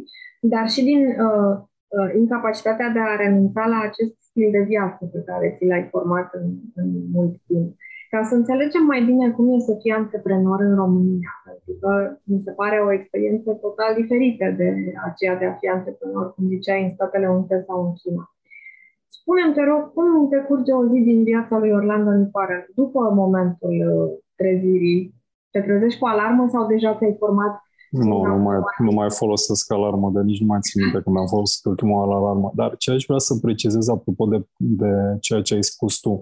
dar și din uh, uh, incapacitatea de a renunța la acest stil de viață pe care ți l-ai format în, în mult timp. Ca să înțelegem mai bine cum e să fii antreprenor în România, pentru că mi se pare o experiență total diferită de aceea de a fi antreprenor, cum ziceai, în Statele Unite sau în China. Spune-mi, te rog, cum te curge o zi din viața lui Orlando Nicoară după momentul trezirii? Te trezești cu alarmă sau deja ți-ai format? Nu, nu mai, nu mai folosesc alarmă, dar nici nu mai țin minte când am folosit ultima alarmă. Dar ce aș vrea să precizez apropo de, de ceea ce ai spus tu,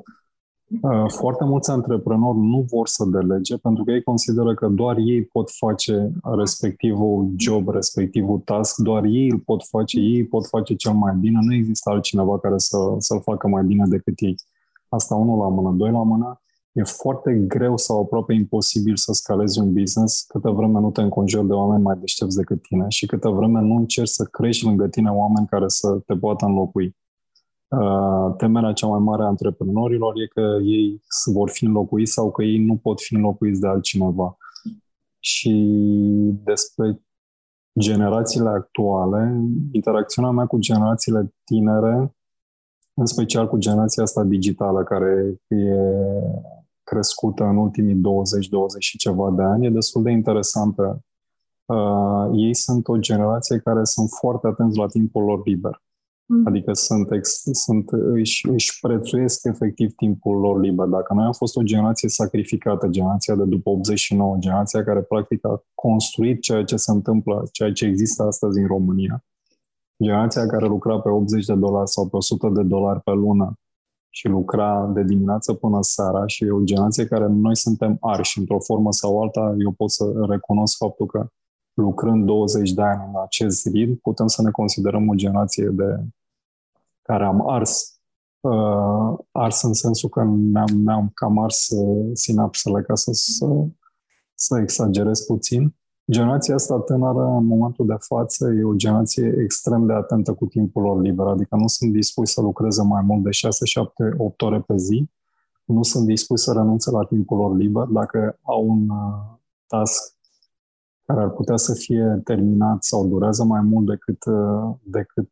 foarte mulți antreprenori nu vor să delege pentru că ei consideră că doar ei pot face respectivul job, respectivul task, doar ei îl pot face, ei pot face cel mai bine, nu există altcineva care să, să-l facă mai bine decât ei. Asta unul la mână, doi la mână, e foarte greu sau aproape imposibil să scalezi un business câtă vreme nu te înconjori de oameni mai deștepți decât tine și câtă vreme nu încerci să crești lângă tine oameni care să te poată înlocui. Temerea cea mai mare a antreprenorilor e că ei vor fi înlocuiți sau că ei nu pot fi înlocuiți de altcineva. Și despre generațiile actuale, interacțiunea mea cu generațiile tinere, în special cu generația asta digitală care e crescută în ultimii douăzeci douăzeci și ceva de ani, e destul de interesantă. Uh, ei sunt o generație care sunt foarte atenți la timpul lor liber. Adică sunt, sunt, își, își prețuiesc efectiv timpul lor liber. Dacă noi am fost o generație sacrificată, generația de după optzeci și nouă, generația care practic a construit ceea ce se întâmplă, ceea ce există astăzi în România, Generația care lucra pe optzeci de dolari sau pe o sută de dolari pe lună și lucra de dimineață până seara și e o generație care noi suntem arși într-o formă sau alta. Eu pot să recunosc faptul că lucrând douăzeci de ani în acest ritm, putem să ne considerăm o generație de care am ars. Uh, ars în sensul că ne-am, ne-am cam ars sinapsele, ca să, să, să exagerez puțin. Generația asta tânără, în momentul de față, e o generație extrem de atentă cu timpul lor liber, adică nu sunt dispuși să lucreze mai mult de șase, șapte, opt ore pe zi, nu sunt dispuși să renunțe la timpul lor liber. Dacă au un task care ar putea să fie terminat sau durează mai mult decât, decât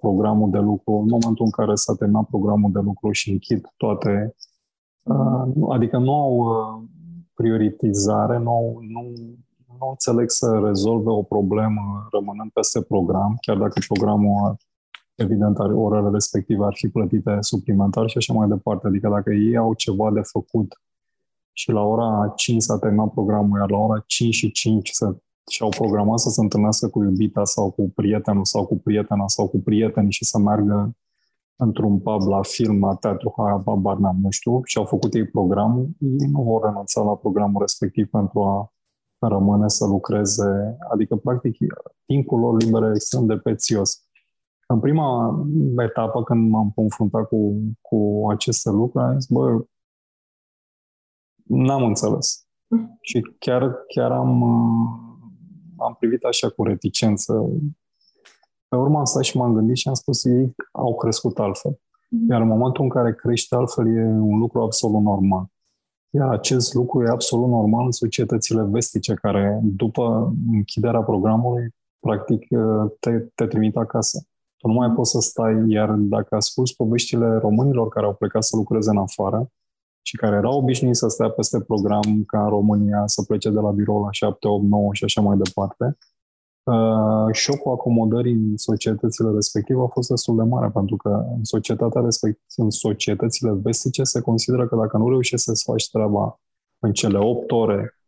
programul de lucru, în momentul în care s-a terminat programul de lucru și închid toate, adică nu au prioritizare, nu au, nu Nu înțeleg să rezolve o problemă rămânând peste program, chiar dacă programul, evident, orele respective ar fi plătite suplimentar și așa mai departe. Adică dacă ei au ceva de făcut și la ora cinci s-a terminat programul, iar la ora cinci și cinci se, și-au programat să se întâlnească cu iubita sau cu prietenul sau cu prietena sau cu prietenii și să meargă într-un pub, la film, la teatru, habar n-am, nu știu, și-au făcut ei programul, ei nu vor renunța la programul respectiv pentru a rămâne să lucreze, adică practic timpul lor liber e extrem de prețios. În prima etapă, când m-am confruntat cu, cu aceste lucruri, am zis, bă, n-am înțeles. Și chiar, chiar am, am privit așa cu reticență. Pe urmă am stat și m-am gândit și am spus, ei au crescut altfel. Iar în momentul în care crește altfel e un lucru absolut normal. Iar acest lucru e absolut normal în societățile vestice, care după închiderea programului, practic, te, te trimit acasă. Tu nu mai poți să stai, iar dacă asculți poveștile românilor care au plecat să lucreze în afară și care erau obișnuiți să stea peste program, ca în România, să plece de la birou la șapte, opt, nouă și așa mai departe, șocul acomodării în societățile respective a fost destul de mare, pentru că în, societatea respect, în societățile vestice se consideră că dacă nu reușești să-ți faci treaba în cele opt ore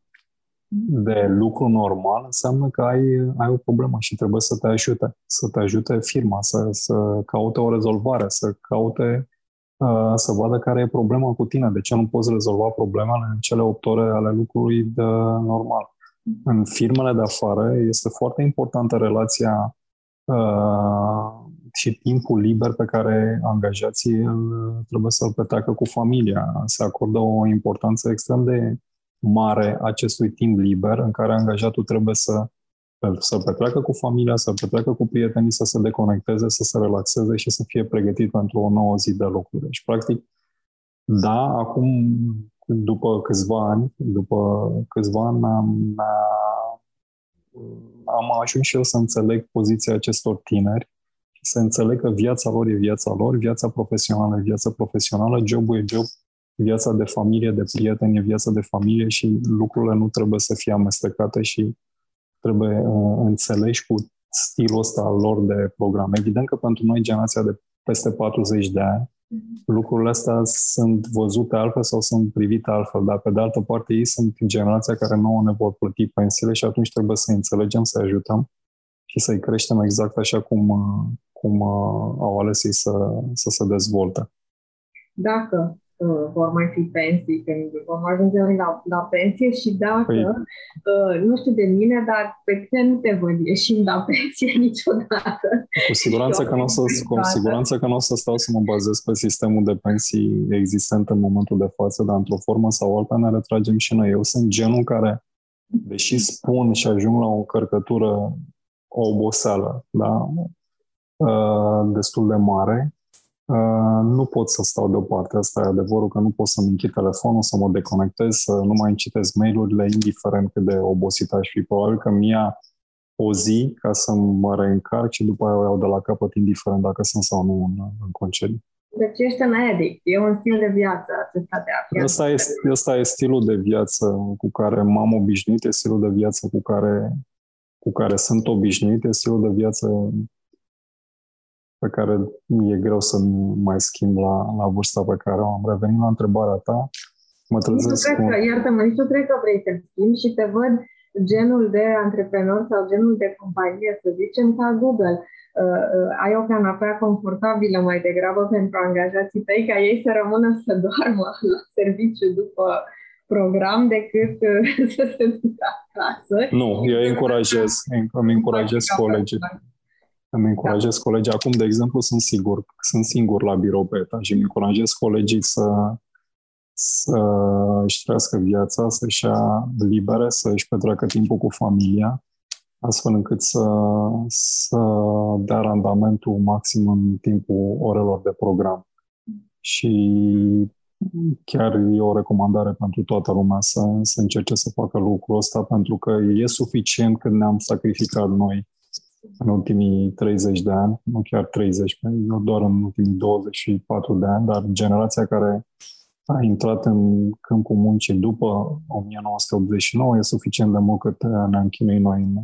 de lucru normal, înseamnă că ai, ai o problemă și trebuie să te ajute, să te ajute firma, să, să caute o rezolvare, să caute, să vadă care e problema cu tine, de ce nu poți rezolva problemele în cele opt ore ale lucrului de normal. În firmele de afară este foarte importantă relația uh, și timpul liber pe care angajații trebuie să-l petreacă cu familia. Se acordă o importanță extrem de mare acestui timp liber în care angajatul trebuie să, să petreacă cu familia, să petreacă cu prietenii, să se deconecteze, să se relaxeze și să fie pregătit pentru o nouă zi de lucru. Deci, practic, da, acum... După câțiva ani, după câțiva ani am, am ajuns și eu să înțeleg poziția acestor tineri, să înțeleg că viața lor e viața lor, viața profesională e viața profesională, jobul e job, viața de familie, de prieteni e viața de familie și lucrurile nu trebuie să fie amestecate și trebuie înțelegi cu stilul ăsta al lor de program. Evident că pentru noi, generația de peste patruzeci de ani, lucrurile astea sunt văzute altfel sau sunt privite altfel, dar pe de altă parte ei sunt generația care nouă ne vor plăti pensiile și atunci trebuie să-i înțelegem, să-i ajutăm și să-i creștem exact așa cum, cum au ales ei să, să se dezvolte. Dacă uh, vor mai fi pensii, când vom ajunge la, la pensie și dacă, păi... uh, nu știu de mine, dar pe tine nu te văd ieșind la pensie niciodată. Cu siguranță, că n-o să, cu siguranță că nu o să stau să mă bazez pe sistemul de pensii existent în momentul de față, dar într-o formă sau alta ne retragem și noi. Eu sunt genul care, deși spun și ajung la o încărcătură, o oboseală, da? uh, destul de mare, Uh, nu pot să stau deoparte, asta e adevărul, că nu pot să-mi închid telefonul, să mă deconectez, să nu mai citesc mail-urile, indiferent cât de obosit aș fi. Probabil că mi-a o zi ca să mă reîncarc și după aia o iau de la capăt, indiferent dacă sunt sau nu în, în concediu. Deci ești un addict, e un stil de viață. Asta e, asta e stilul de viață cu care m-am obișnuit, e stilul de viață cu care, cu care sunt obișnuit, e stilul de viață pe care e greu să nu mai schimb la, la vârsta pe care am revenit la întrebarea ta. Mă trezesc. Nici tu cred că, iartă-mă, nici tu cred că vrei să schimbi și te văd genul de antreprenor sau genul de companie, să zicem, ca Google. Uh, ai o canapea confortabilă mai degrabă pentru angajații tăi, ca ei să rămână să doarmă la serviciu după program decât uh, să se ducă acasă. Nu, eu încurajez, îmi încurajez colegii. Îmi încurajez da. colegii. Acum, de exemplu, sunt sigur, sunt singur la birou pe etaj și îmi încurajez colegii să să-și trăiască viața, să-și ia libere, să-și petreacă timpul cu familia, astfel încât să, să dea randamentul maxim în timpul orelor de program. Și chiar e o recomandare pentru toată lumea să, să încerce să facă lucrul ăsta, pentru că e suficient când ne-am sacrificat noi în ultimii treizeci de ani, nu chiar treizeci, nu doar în ultimii douăzeci și patru de ani, dar generația care a intrat în câmpul muncii după nouăsprezece optzeci și nouă, e suficient de mult cât ne-am chinuit noi în,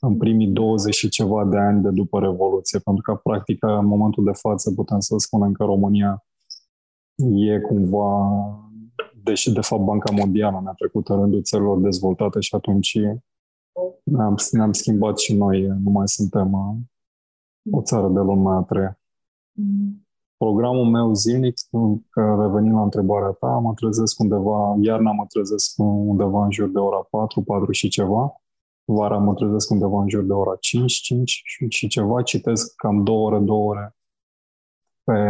în primii douăzeci și ceva de ani de după Revoluție, pentru că, practic, în momentul de față putem să spunem că România e cumva, deși, de fapt, Banca Mondială ne-a trecut în rândul țărilor dezvoltate și atunci ne-am, ne-am schimbat și noi, nu mai suntem o țară de lumea a treia. Programul meu zilnic, că revenim la întrebarea ta, mă trezesc undeva, iarna mă trezesc undeva în jur de ora patru, patru și ceva, vara mă trezesc undeva în jur de ora cinci, cinci și ceva, citesc cam două ore, două ore pe,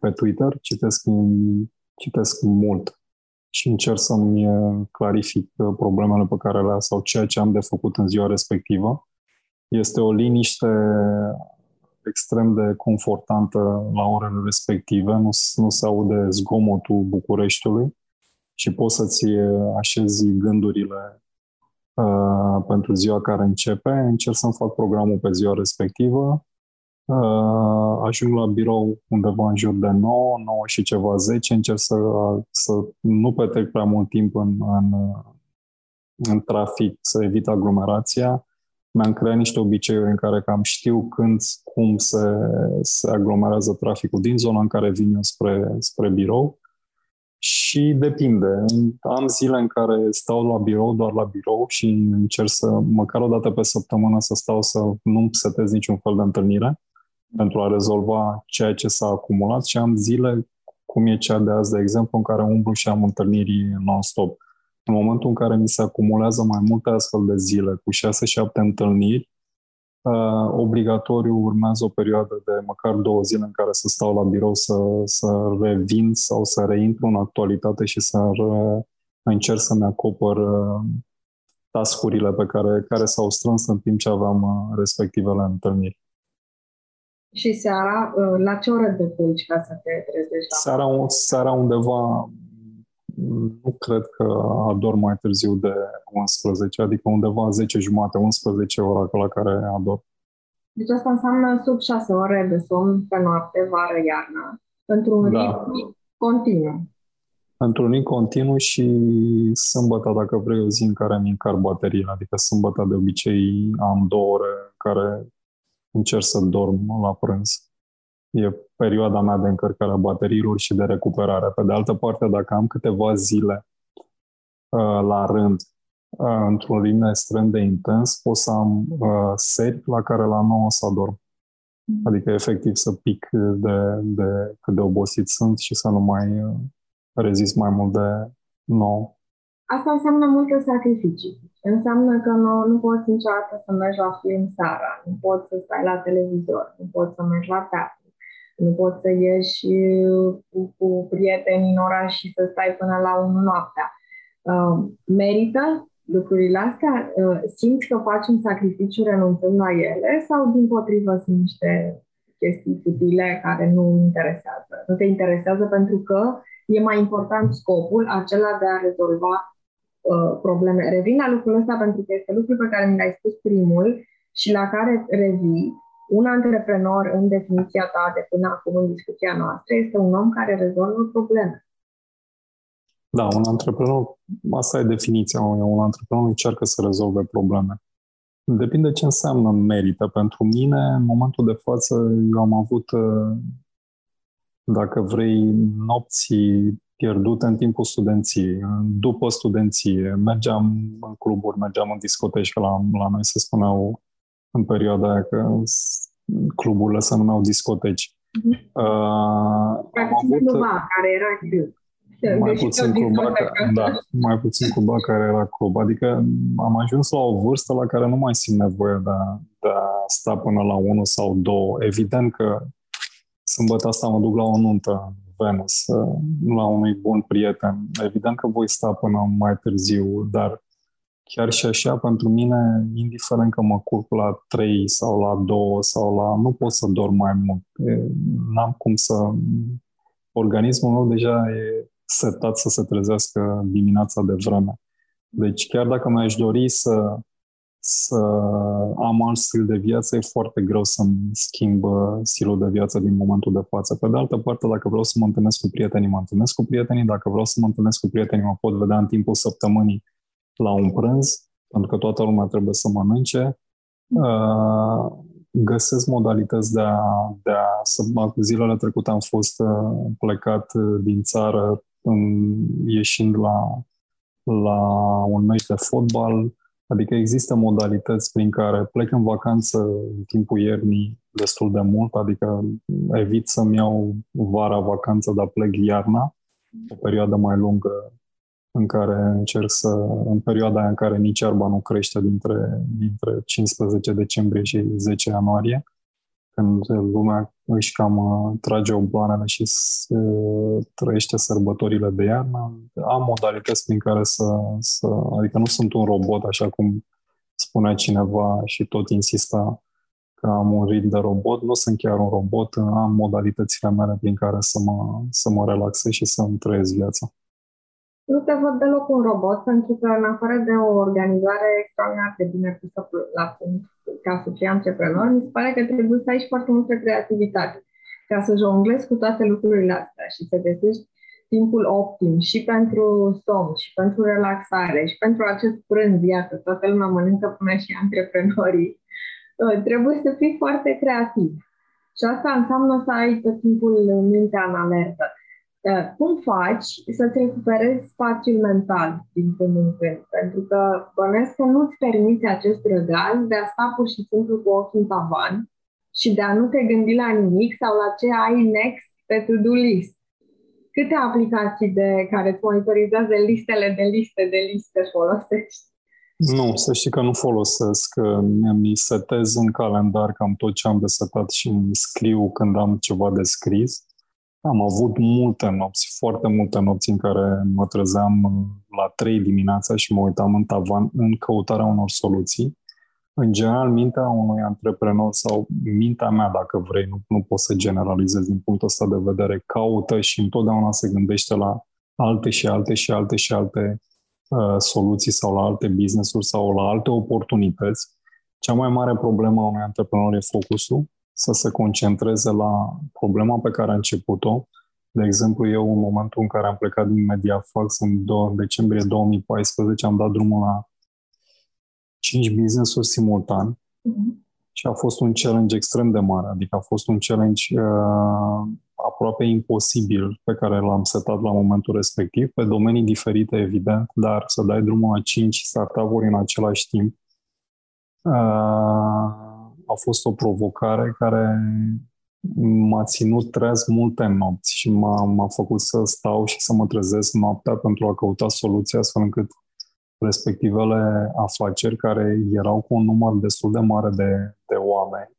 pe Twitter, citesc, citesc mult și încerc să-mi clarific problemele pe care le-am sau ceea ce am de făcut în ziua respectivă. Este o liniște extrem de confortantă la orele respective, nu, nu se aude zgomotul Bucureștiului și poți să-ți așezi gândurile uh, pentru ziua care începe. Încerc să-mi fac programul pe ziua respectivă. Uh, ajung la birou undeva în jur de nouă, nouă și ceva, zece. Încerc să, să nu petrec prea mult timp în, în, în trafic, să evit aglomerația. Mi-am creat niște obiceiuri în care cam știu când, cum se, se aglomerează traficul din zona în care vin eu spre, spre birou și depinde. Am zile în care stau la birou, doar la birou și încerc să, măcar o dată pe săptămână, să stau să nu setez niciun fel de întâlnire pentru a rezolva ceea ce s-a acumulat și am zile, cum e cea de azi, de exemplu, în care umblu și am întâlniri non-stop. În momentul în care mi se acumulează mai multe astfel de zile, cu șase-șapte întâlniri, uh, obligatoriu urmează o perioadă de măcar două zile în care să stau la birou să, să revin sau să reintru în actualitate și să re, încerc să-mi acopăr uh, task-urile pe care, care s-au strâns în timp ce aveam uh, respectivele întâlniri. Și seara, uh, la ce oră te culci ca să te trezești? Seara, seara undeva... Nu cred că adorm mai târziu de unsprezece, adică undeva zece și jumătate, unsprezece ora la care adorm. Deci asta înseamnă sub șase ore de somn pe noapte, vară, iarnă, într-un da. ritm continuu. Într-un ritm continuu și sâmbătă, dacă vrei, o zi în care îmi încarc bateria, adică sâmbătă de obicei am două ore în care încerc să dorm la prânz. E perioada mea de încărcare a bateriilor și de recuperare. Pe de altă parte, dacă am câteva zile uh, la rând uh, într-un ritm extrem de intens, pot să am uh, seri la care la nouă să adorm. Adică, efectiv, să pic de, de cât de obosit sunt și să nu mai uh, rezist mai mult de nouă. Asta înseamnă multe sacrificii. Înseamnă că nu, nu poți niciodată să mergi la film seara, nu poți să stai la televizor, nu poți să mergi la teatru. Nu poți să ieși cu, cu prieteni în oraș și să stai până la unu noaptea. Uh, merită lucrurile astea? Uh, simți că faci un sacrificiu renunțând la ele sau dimpotrivă sunt niște chestii futile care nu interesează? Nu te interesează pentru că e mai important scopul acela de a rezolva uh, probleme. Revin la lucrul ăsta pentru că este lucrul pe care mi l-ai spus primul și la care revii. Un antreprenor, în definiția ta de până acum în discuția noastră, este un om care rezolvă probleme. Da, un antreprenor, asta e definiția, un antreprenor încearcă să rezolve probleme. Depinde ce înseamnă merită. Pentru mine, în momentul de față, eu am avut, dacă vrei, nopții pierdut în timpul studenției. După studenție, mergeam în cluburi, mergeam în discoteci, că la, la noi se spuneau în perioada aia că cluburile se numeau discoteci. Uh, am avut cluba, care era club. Mai puțin, cluba, da, mai puțin cluba care era club. Adică am ajuns la o vârstă la care nu mai simt nevoie de a, de a sta până la unu sau două. Evident că sâmbătă asta mă duc la o nuntă Venus, la unui bun prieten. Evident că voi sta până mai târziu, dar chiar și așa, pentru mine, indiferent că mă culc la trei sau la două sau la... Nu pot să dorm mai mult. N-am cum să... Organismul meu deja e setat să se trezească dimineața de vreme. Deci chiar dacă mi-aș dori să, să am alt stil de viață, e foarte greu să-mi schimb stilul de viață din momentul de față. Pe de altă parte, dacă vreau să mă întâlnesc cu prietenii, mă întâlnesc cu prietenii. Dacă vreau să mă întâlnesc cu prietenii, mă pot vedea în timpul săptămânii la un prânz, pentru că toată lumea trebuie să mănânce. Găsesc modalități de a... De a zilele trecute am fost plecat din țară în, ieșind la, la un meci de fotbal. Adică există modalități prin care plec în vacanță în timpul iernii destul de mult, adică evit să-mi iau vara vacanță, dar plec iarna, o perioadă mai lungă în care încerc să, în perioada în care nici iarba nu crește dintre, dintre cincisprezece decembrie și zece ianuarie, când lumea își cam trage obloanele și se trăiește sărbătorile de iarnă. Am modalități prin care să, să... Adică nu sunt un robot, așa cum spunea cineva și tot insista că am un ritm de robot. Nu sunt chiar un robot, am modalitățile mele prin care să mă, să mă relaxez și să îmi trăiesc viața. Nu te văd deloc un robot, pentru că în afară de o organizare extraordinar de bine pusă la punct ca să fii antreprenor, mi se pare că trebuie să ai și foarte multă creativitate ca să jonglezi cu toate lucrurile astea și să găsești timpul optim și pentru somn, și pentru relaxare, și pentru acest prânz, iată, toată lumea mănâncă până și antreprenorii. Trebuie să fii foarte creativ. Și asta înseamnă să ai tot timpul mintea în alertă. Cum faci să-ți recuperezi spațiul mental din când în când? Pentru că bănesc că nu-ți permite acest răgaz de a sta pur și simplu cu ochii în tavan și de a nu te gândi la nimic sau la ce ai next pe to-do list. Câte aplicații de care îți monitorizează listele de liste de liste folosești? Nu, să știi că nu folosesc. Mi setez în calendar cam tot ce am de setat și îmi scriu când am ceva de scris. Am avut multe nopți, foarte multe nopți în care mă trezeam la trei dimineața și mă uitam în tavan în căutarea unor soluții. În general, mintea unui antreprenor sau mintea mea, dacă vrei, nu, nu pot să generalizez din punctul ăsta de vedere, caută și întotdeauna se gândește la alte și alte și alte și alte uh, soluții sau la alte business-uri sau la alte oportunități. Cea mai mare problemă a unui antreprenor e focusul. Să se concentreze la problema pe care a început-o. De exemplu, eu în momentul în care am plecat din Mediafax în decembrie două mii paisprezece am dat drumul la cinci business-uri simultan uh-huh. și a fost un challenge extrem de mare, adică a fost un challenge uh, aproape imposibil pe care l-am setat la momentul respectiv, pe domenii diferite, evident, dar să dai drumul la cinci startup-uri în același timp uh, a fost o provocare care m-a ținut trez multe nopți și m-a, m-a făcut să stau și să mă trezesc noaptea pentru a căuta soluția, astfel încât respectivele afaceri care erau cu un număr destul de mare de, de oameni,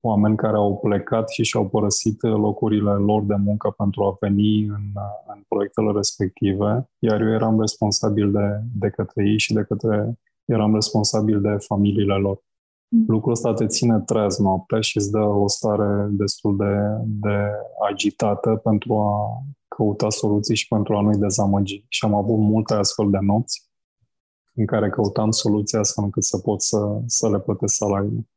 oameni care au plecat și și-au părăsit locurile lor de muncă pentru a veni în, în proiectele respective, iar eu eram responsabil de, de către ei și de către, eram responsabil de familiile lor. Lucrul ăsta te ține treaz noaptea și îți dă o stare destul de, de agitată pentru a căuta soluții și pentru a nu-i dezamăgi. Și am avut multe astfel de nopți în care căutam soluția astfel încât să pot să, să le plătesc salariile.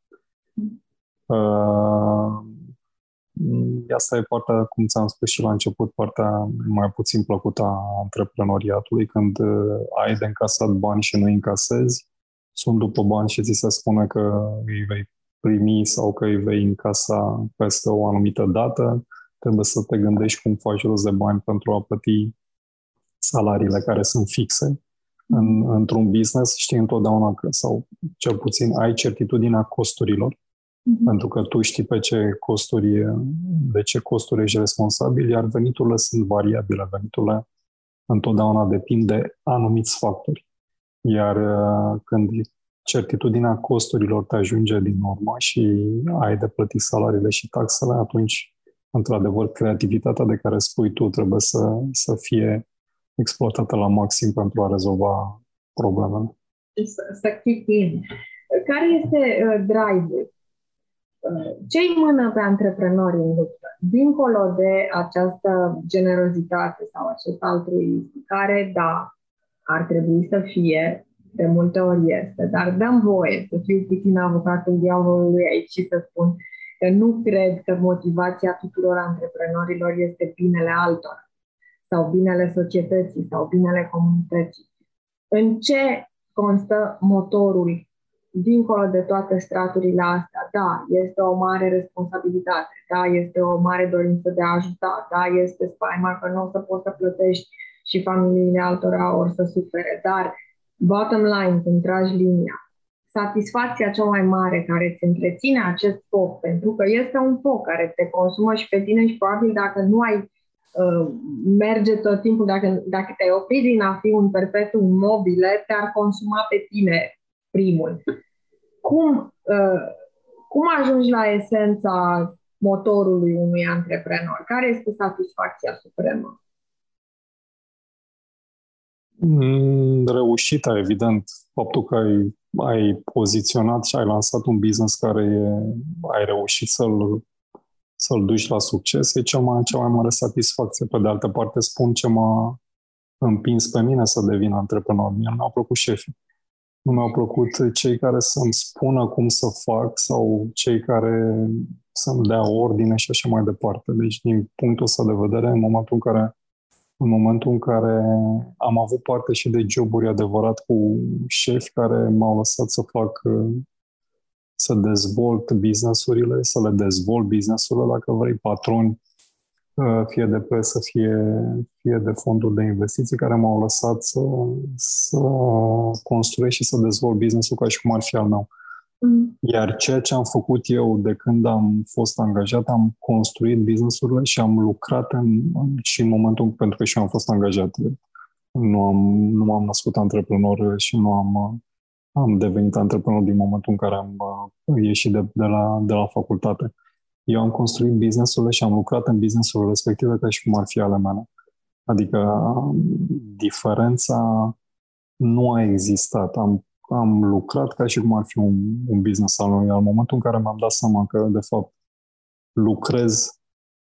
Asta e partea, cum ți-am spus și la început, partea mai puțin plăcută a antreprenoriatului, când ai de încasat bani și nu-i încasezi. Sunt după bani și ți se spune că îi vei primi sau că îi vei încasa peste o anumită dată. Trebuie să te gândești cum faci rost de bani pentru a plăti salariile care sunt fixe în, într-un business, știi întotdeauna că, sau cel puțin ai certitudinea costurilor, mm-hmm. pentru că tu știi pe ce costuri, de ce costuri ești responsabil, iar veniturile sunt variabile. Veniturile întotdeauna depind de anumiți factori. Iar când certitudinea costurilor te ajunge din urmă și ai de plătit salariile și taxele, atunci, într-adevăr, creativitatea de care spui tu trebuie să, să fie exploatată la maxim pentru a rezolva problemele. Să kick in. Care este uh, drive-ul? Ce-i mână pe antreprenori în luptă? Dincolo de această generozitate sau acest altruism, care, da, ar trebui să fie, de multe ori este, dar dăm voie să fiu puțin avocatul diavolului aici și să spun că nu cred că motivația tuturor antreprenorilor este binele altora sau binele societății sau binele comunității. În ce constă motorul dincolo de toate straturile astea? Da, este o mare responsabilitate, da, este o mare dorință de a ajuta, da, este spaima că nu o să poți să plătești și familiile altora ori să sufere, dar bottom line, când tragi linia, satisfacția cea mai mare care îți întreține acest foc, pentru că este un foc care te consumă și pe tine și probabil dacă nu ai uh, merge tot timpul, dacă, dacă te-ai oprit din a fi un perpetuum mobile, te-ar consuma pe tine primul. Cum, uh, cum ajungi la esența motorului unui antreprenor? Care este satisfacția supremă? Reușită, evident, faptul că ai, ai poziționat și ai lansat un business care e, ai reușit să-l, să-l duci la succes, e cea mai, cea mai mare satisfacție. Pe de altă parte, spun ce m-a împins pe mine să devin antreprenor. Mie nu mi-au plăcut șefii. Nu mi-au plăcut cei care să-mi spună cum să fac sau cei care să-mi dea ordine și așa mai departe. Deci, din punctul ăsta de vedere, în momentul în care În momentul în care am avut parte și de joburi adevărat cu șefi care m-au lăsat să fac, să dezvolt businessurile, să le dezvolt businessurile, dacă vrei, patroni, fie de presă, fie, fie de fonduri de investiții, care m-au lăsat să, să construiesc și să dezvolt businessul ca și cum ar fi al meu. Iar ceea ce am făcut eu de când am fost angajat, am construit business-urile și am lucrat în, și în momentul pentru că și eu am fost angajat. Nu, am, nu m-am născut antreprenor și nu am, am devenit antreprenor din momentul în care am ieșit de, de, la, de la facultate. Eu am construit business-urile și am lucrat în business-urile respective ca și cum ar fi ale mele. Adică diferența nu a existat. Am Am lucrat ca și cum ar fi un, un business al meu, iar în momentul în care mi-am dat seama că, de fapt, lucrez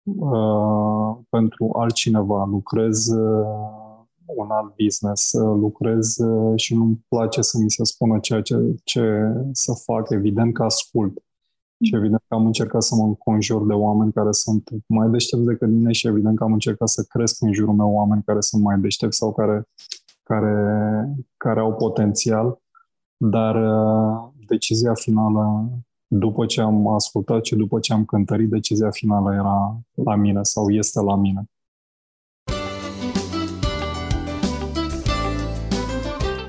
uh, pentru altcineva, lucrez uh, un alt business, uh, lucrez uh, și nu-mi place să mi se spună ceea ce, ce să fac, evident că ascult. Și evident că am încercat să mă înconjur de oameni care sunt mai deștepți decât mine și evident că am încercat să cresc în jurul meu oameni care sunt mai deștepți sau care, care, care au potențial. Dar decizia finală, după ce am ascultat și după ce am cântărit, decizia finală era la mine sau este la mine.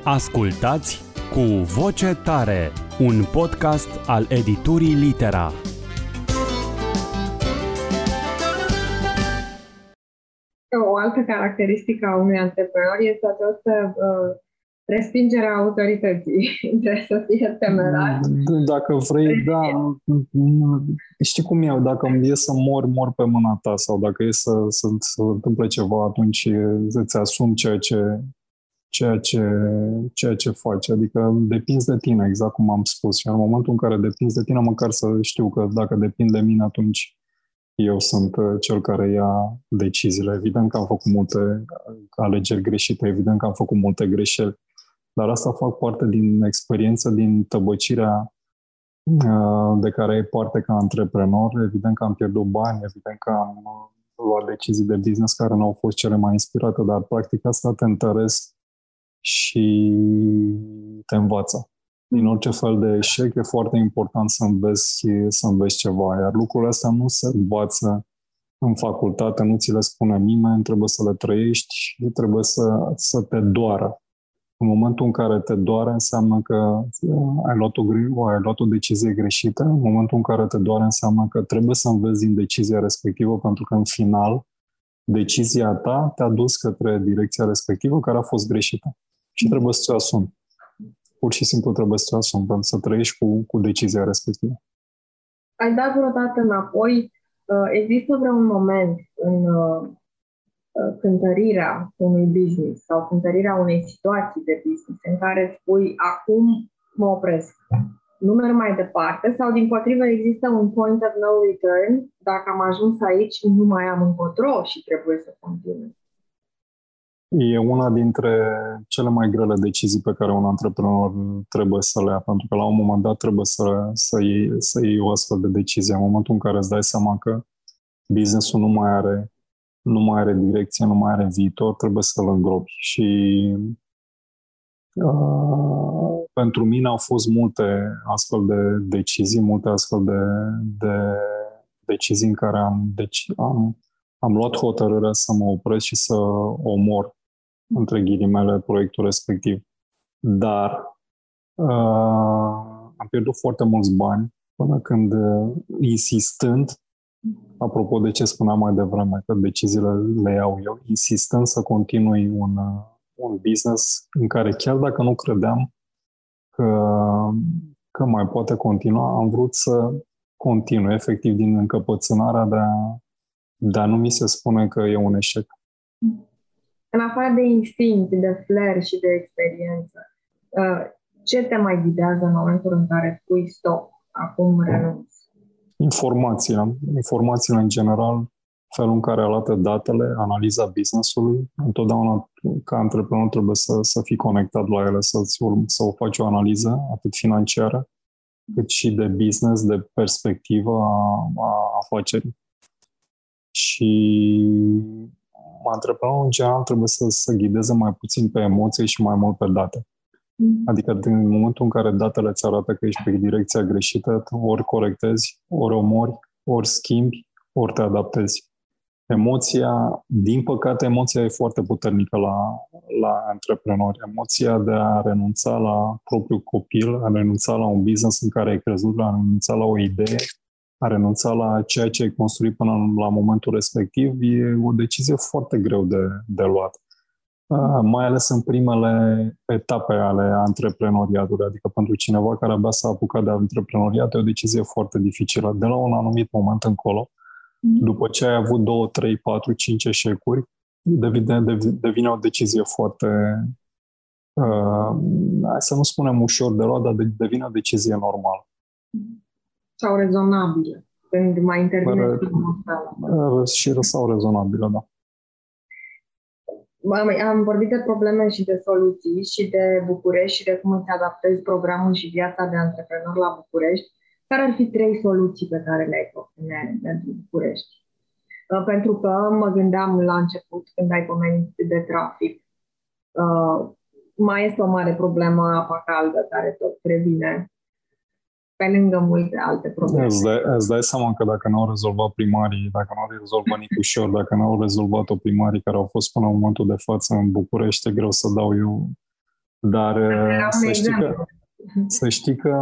Ascultați Cu Voce Tare, un podcast al editurii Litera. O altă caracteristică a unui antreprenor este această uh... respingerea autorității. Trebuie să fie temerar. Dacă vrei, da. Știi cum e? Dacă îmi e să mor, mor pe mâna ta sau dacă e să se întâmple ceva, atunci îți asumi ceea ce, ceea, ce, ceea ce faci. Adică depinzi de tine, exact cum am spus. Și în momentul în care depinzi de tine, măcar să știu că dacă depind de mine, atunci eu sunt cel care ia deciziile. Evident că am făcut multe alegeri greșite, evident că am făcut multe greșeli. Dar asta fac parte din experiență, din tăbăcirea de care ai parte ca antreprenor. Evident că am pierdut bani, evident că am luat decizii de business care nu au fost cele mai inspirate, dar practic asta te întăresc și te învață. Din orice fel de eșec e foarte important să înveți, să înveți ceva, iar lucrurile astea nu se învață în facultate nu ți le spune nimeni, trebuie să le trăiești, trebuie să, să te doară. În momentul în care te doare, înseamnă că ai luat o, ai luat o decizie greșită. În momentul în care te doare, înseamnă că trebuie să înveți din decizia respectivă, pentru că, în final, decizia ta te-a dus către direcția respectivă, care a fost greșită. Și trebuie să ți-o asumi. Pur și simplu trebuie să ți-o asumi, pentru să trăiești cu, cu decizia respectivă. Ai dat vreodată înapoi? Există vreun moment în cântărirea unui business sau cântărirea unei situații de business în care spui, acum mă opresc, nu merg mai departe, sau dimpotrivă există un point of no return, dacă am ajuns aici, nu mai am încotro și trebuie să continui? E una dintre cele mai grele decizii pe care un antreprenor trebuie să le ia, pentru că la un moment dat trebuie să, să, iei, să iei o astfel de decizie. În momentul în care îți dai seama că business-ul nu mai are nu mai are direcție, nu mai are viitor, trebuie să-l îngropi. Și uh, pentru mine au fost multe astfel de decizii, multe astfel de, de decizii în care am, deci, am, am luat hotărârea să mă opresc și să omor, între ghilimele, proiectul respectiv. Dar uh, am pierdut foarte mulți bani până când, insistând, apropo de ce spuneam mai devreme, că deciziile le iau eu, insistând să continui un, un business în care, chiar dacă nu credeam că, că mai poate continua, am vrut să continui, efectiv, din încăpățânarea de a, de a nu mi se spune că e un eșec. În afară de instinct, de flair și de experiență, ce te mai ghidează în momentul în care spui stop, acum renunț? Informația, informațiile în general, felul în care arată datele, analiza business-ului. Întotdeauna, ca antreprenor, trebuie să, să fii conectat la ele, să-ți urm, să o faci o analiză, atât financiară, cât și de business, de perspectivă a, a afacerii. Și antreprenorul, în general, trebuie să se ghideze mai puțin pe emoții și mai mult pe date. Adică din momentul în care datele îți arată că ești pe direcția greșită, ori corectezi, ori omori, ori schimbi, ori te adaptezi. Emoția, din păcate, emoția e foarte puternică la, la antreprenori. Emoția de a renunța la propriul copil, a renunța la un business în care ai crezut, a renunța la o idee, a renunța la ceea ce ai construit până la momentul respectiv, e o decizie foarte greu de, de luat. Mai ales în primele etape ale antreprenoriatului, adică pentru cineva care abia s-a apucat de antreprenoriat, e o decizie foarte dificilă. De la un anumit moment încolo, după ce ai avut doi, trei, patru, cinci eșecuri, devine, devine o decizie foarte, uh, hai să nu spunem ușor de luat, dar devine o decizie normală. Sau rezonabilă, când mai intervine. Și sau rezonabilă, da. Am vorbit de probleme și de soluții și de București și de cum îți adaptezi programul și viața de antreprenor la București. Care ar fi trei soluții pe care le-ai propune pentru București? Pentru că mă gândeam la început, când ai pomenit de trafic, mai este o mare problemă, apa caldă, care tot revine, pe lângă multe alte probleme. Îți dai, îți dai seama că dacă nu au rezolvat primarii, dacă nu au rezolvat nici ușor, dacă nu au rezolvat-o primarii care au fost până în momentul de față în București, e greu să dau eu. Dar să știi, că, să știi că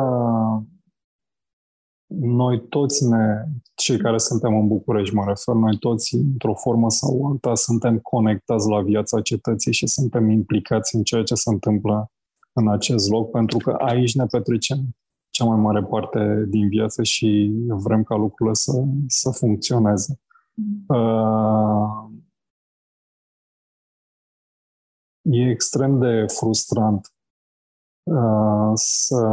noi toți, ne, cei care suntem în București, mă refer, noi toți, într-o formă sau alta, suntem conectați la viața cetății și suntem implicați în ceea ce se întâmplă în acest loc, pentru că aici ne petrecem cea mai mare parte din viață și vrem ca lucrurile să, să funcționeze. Uh, e extrem de frustrant uh, să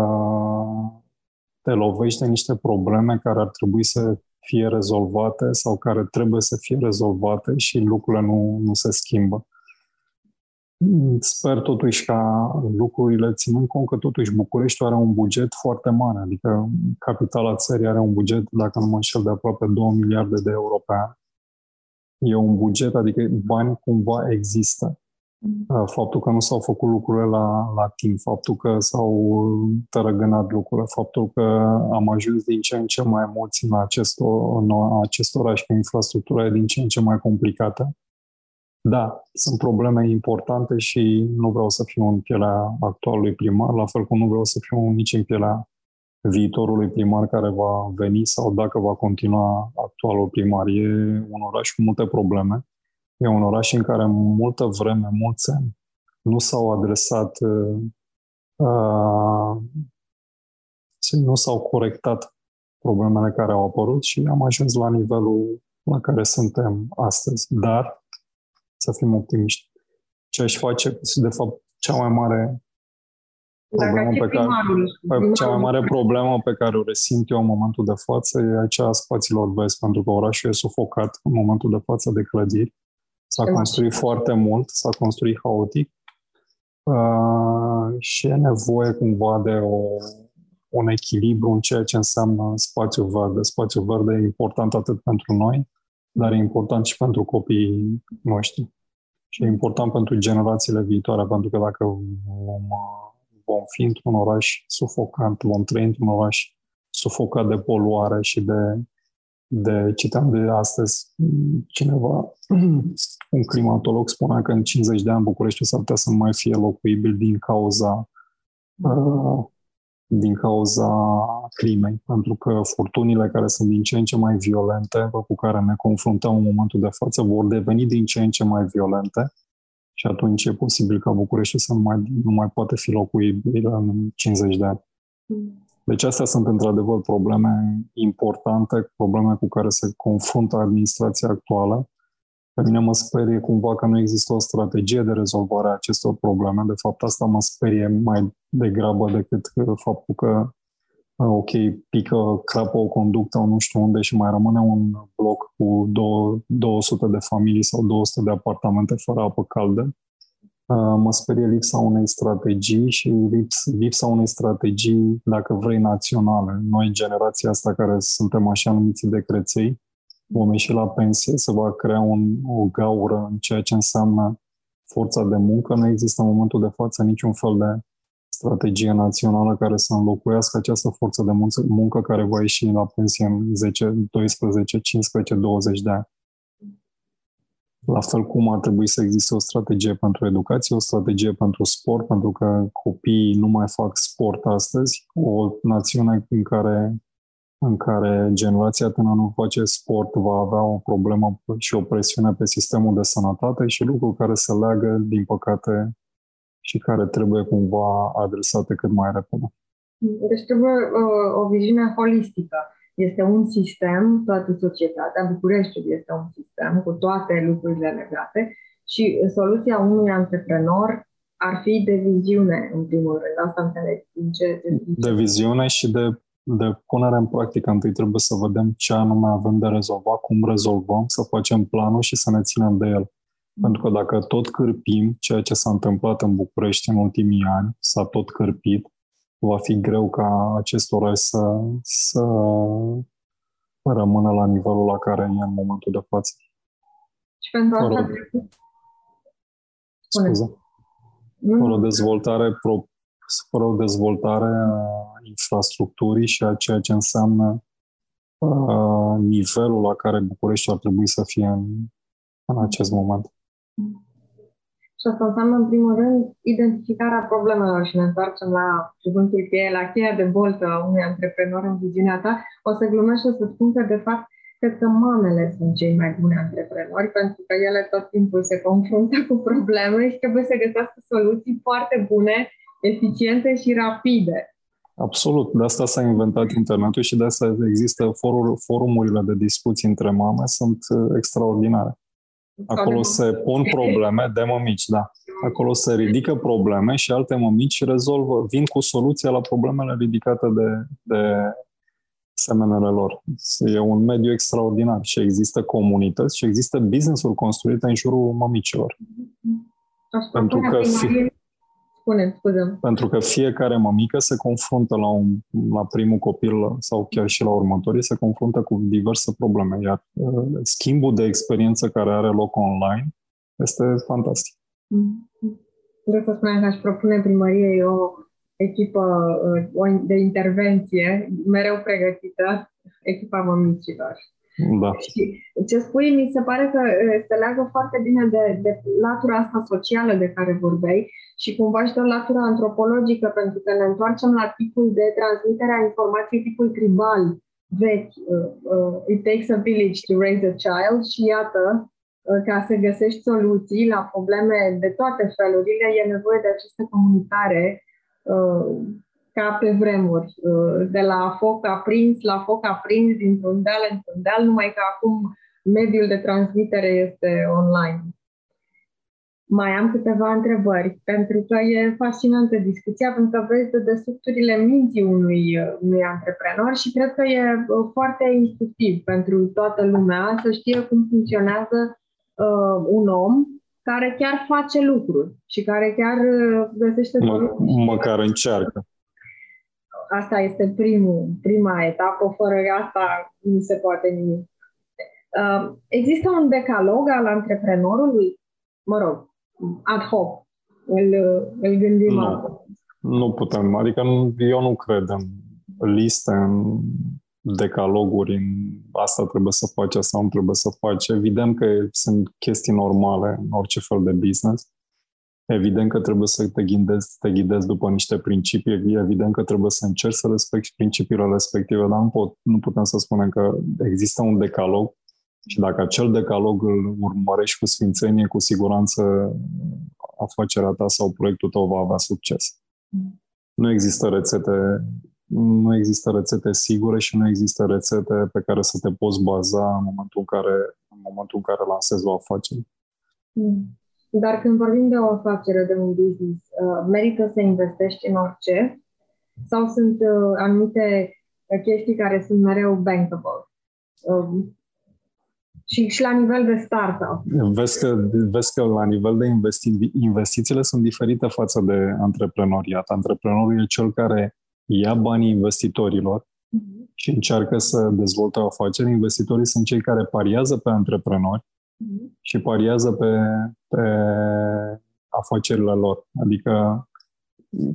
te lovești de niște probleme care ar trebui să fie rezolvate sau care trebuie să fie rezolvate și lucrurile nu, nu se schimbă. Sper totuși ca lucrurile, ținând cont că totuși București are un buget foarte mare, adică capitala țării are un buget, dacă nu mă înșel, de aproape două miliarde de euro pe an. E un buget, adică bani cumva există. Faptul că nu s-au făcut lucrurile la, la timp, faptul că s-au tărăgânat lucrurile, faptul că am ajuns din ce în ce mai mulți în acest, în acest oraș cu infrastructura din ce în ce mai complicată. Da, sunt probleme importante și nu vreau să fiu în pielea actualului primar, la fel cum nu vreau să fiu nici în pielea viitorului primar care va veni sau dacă va continua actualul primar. E un oraș cu multe probleme. E un oraș în care multă vreme, mulți ani, nu s-au adresat, uh, nu s-au corectat problemele care au apărut și am ajuns la nivelul la care suntem astăzi. Dar, să fim optimiști, ce aș face, de fapt, cea mai mare problemă pe care, pe, cea mai mare problemă pe care o resimt eu în momentul de față e aceea a spațiilor verzi, pentru că orașul e sufocat în momentul de față de clădiri. S-a construit foarte mult, s-a construit haotic uh, și e nevoie cumva de o, un echilibru în ceea ce înseamnă spațiu verde. Spațiu verde e important atât pentru noi, dar e important și pentru copiii noștri. Și e important pentru generațiile viitoare, pentru că dacă vom, vom fi într-un oraș sufocant, vom trăi într-un oraș sufocat de poluare și de... De, citam de astăzi, cineva, un climatolog, spunea că în cincizeci de ani Bucureștiul s-ar putea să nu mai fie locuibil din cauza, uh, din cauza crimei, pentru că furtunile care sunt din ce în ce mai violente, cu care ne confruntăm în momentul de față, vor deveni din ce în ce mai violente și atunci e posibil ca Bucureștiul să nu mai, nu mai poate fi locuibil în cincizeci de ani. Deci astea sunt într-adevăr probleme importante, probleme cu care se confruntă administrația actuală. Pe mine mă sperie cumva că nu există o strategie de rezolvare a acestor probleme. De fapt, asta mă sperie mai degrabă decât faptul că, ok, pică, crapă o conductă, nu știu unde și mai rămâne un bloc cu două sute de familii sau două sute de apartamente fără apă caldă. Mă sperie lipsa unei strategii și lips, lipsa unei strategii, dacă vrei, naționale. Noi, generația asta care suntem așa numiți de creței, vom ieși la pensie, se va crea un, o gaură în ceea ce înseamnă forța de muncă. Nu există în momentul de față niciun fel de strategie națională care să înlocuiască această forță de muncă, muncă care va ieși la pensie în zece, doisprezece, cincisprezece, douăzeci de ani. La fel cum ar trebui să existe o strategie pentru educație, o strategie pentru sport, pentru că copiii nu mai fac sport astăzi. O națiune în care, în care generația tânără nu face sport va avea o problemă și o presiune pe sistemul de sănătate și lucruri care se leagă, din păcate, și care trebuie cumva adresate cât mai repede. Deci trebuie o, o viziune holistică. Este un sistem, toată societatea, Bucureștiul este un sistem cu toate lucrurile legate și soluția unui antreprenor ar fi de viziune, în primul rând. Asta înțeleg. Ce, de, de viziune și de, de punere în practică. Întâi trebuie să vedem ce anume avem de rezolvat, cum rezolvăm, să facem planul și să ne ținem de el. Pentru că dacă tot cârpim ceea ce s-a întâmplat în București în ultimii ani, s-a tot cârpit, va fi greu ca acest oraș să, să rămână la nivelul la care e în momentul de față. Și pentru asta fără, trebuie... scuze, fără, dezvoltare, fără o dezvoltare a infrastructurii și a ceea ce înseamnă a, nivelul la care București ar trebui să fie în, în acest moment. Și asta înseamnă, în primul rând, identificarea problemelor și ne întoarcem la cuvântul cheie, la cheia de boltă a unui antreprenor în viziunea ta. O să glumești și să spun că, de fapt, cred că mamele sunt cei mai buni antreprenori, pentru că ele tot timpul se confruntă cu probleme și trebuie să găsească soluții foarte bune, eficiente și rapide. Absolut. De asta s-a inventat internetul și de asta există forul, forumurile de discuții între mame, sunt extraordinare. Acolo se pun probleme de mămici, da. Acolo se ridică probleme și alte mămici rezolvă, vin cu soluția la problemele ridicate de, de semenele lor. E un mediu extraordinar și există comunități și există business-uri construite în jurul mămicilor. Asta pentru că, fi... Spune, scuze. Pentru că fiecare mămică se confruntă la, un, la primul copil sau chiar și la următorii, se confruntă cu diverse probleme. Iar uh, schimbul de experiență care are loc online este fantastic. De asta spuneam că aș propune primăriei o echipă de intervenție mereu pregătită, echipa mămicilor. Da. Și ce spui, mi se pare că se leagă foarte bine de, de latura asta socială de care vorbeai și cumva și de latura antropologică, pentru că ne întoarcem la tipul de transmitere a informației, tipul tribal, vechi. Uh, it takes a village to raise a child și iată, uh, ca să găsești soluții la probleme de toate felurile, e nevoie de această comunicare uh, ca pe vremuri, de la foc aprins la foc aprins, din tundeal în tundeal, numai că acum mediul de transmitere este online. Mai am câteva întrebări, pentru că e fascinantă discuția, pentru că vezi de dedesubturile minții unui, unui antreprenor și cred că e foarte instructiv pentru toată lumea să știe cum funcționează uh, un om care chiar face lucruri și care chiar găsește... Mă, măcar încearcă. Asta este primul, prima etapă, fără asta nu se poate nimic. Există un decalog al antreprenorului? Mă rog, ad hoc, îl, îl gândim. Nu, nu putem, adică eu nu cred în liste, în decaloguri, în asta trebuie să faci, asta nu trebuie să faci. Evident că sunt chestii normale în orice fel de business. Evident că trebuie să te ghidezi, te ghidezi după niște principii, evident că trebuie să încerci să respecti principiile respective, dar nu, pot, nu putem să spunem că există un decalog și dacă acel decalog îl urmărești cu sfințenie, cu siguranță afacerea ta sau proiectul tău va avea succes. Nu există rețete, nu există rețete sigure și nu există rețete pe care să te poți baza în momentul în care, în momentul în care lansezi o afacere. Mm. Dar când vorbim de o afacere, de un business, merită să investești în orice? Sau sunt anumite chestii care sunt mereu bankable? Și, și la nivel de startup. Vezi că, vezi că la nivel de investi- investițiile sunt diferite față de antreprenoriat. Antreprenorul e cel care ia banii investitorilor uh-huh. și încearcă să dezvolte o afacere. Investitorii sunt cei care pariază pe antreprenori uh-huh. și pariază pe... pe afacerile lor. Adică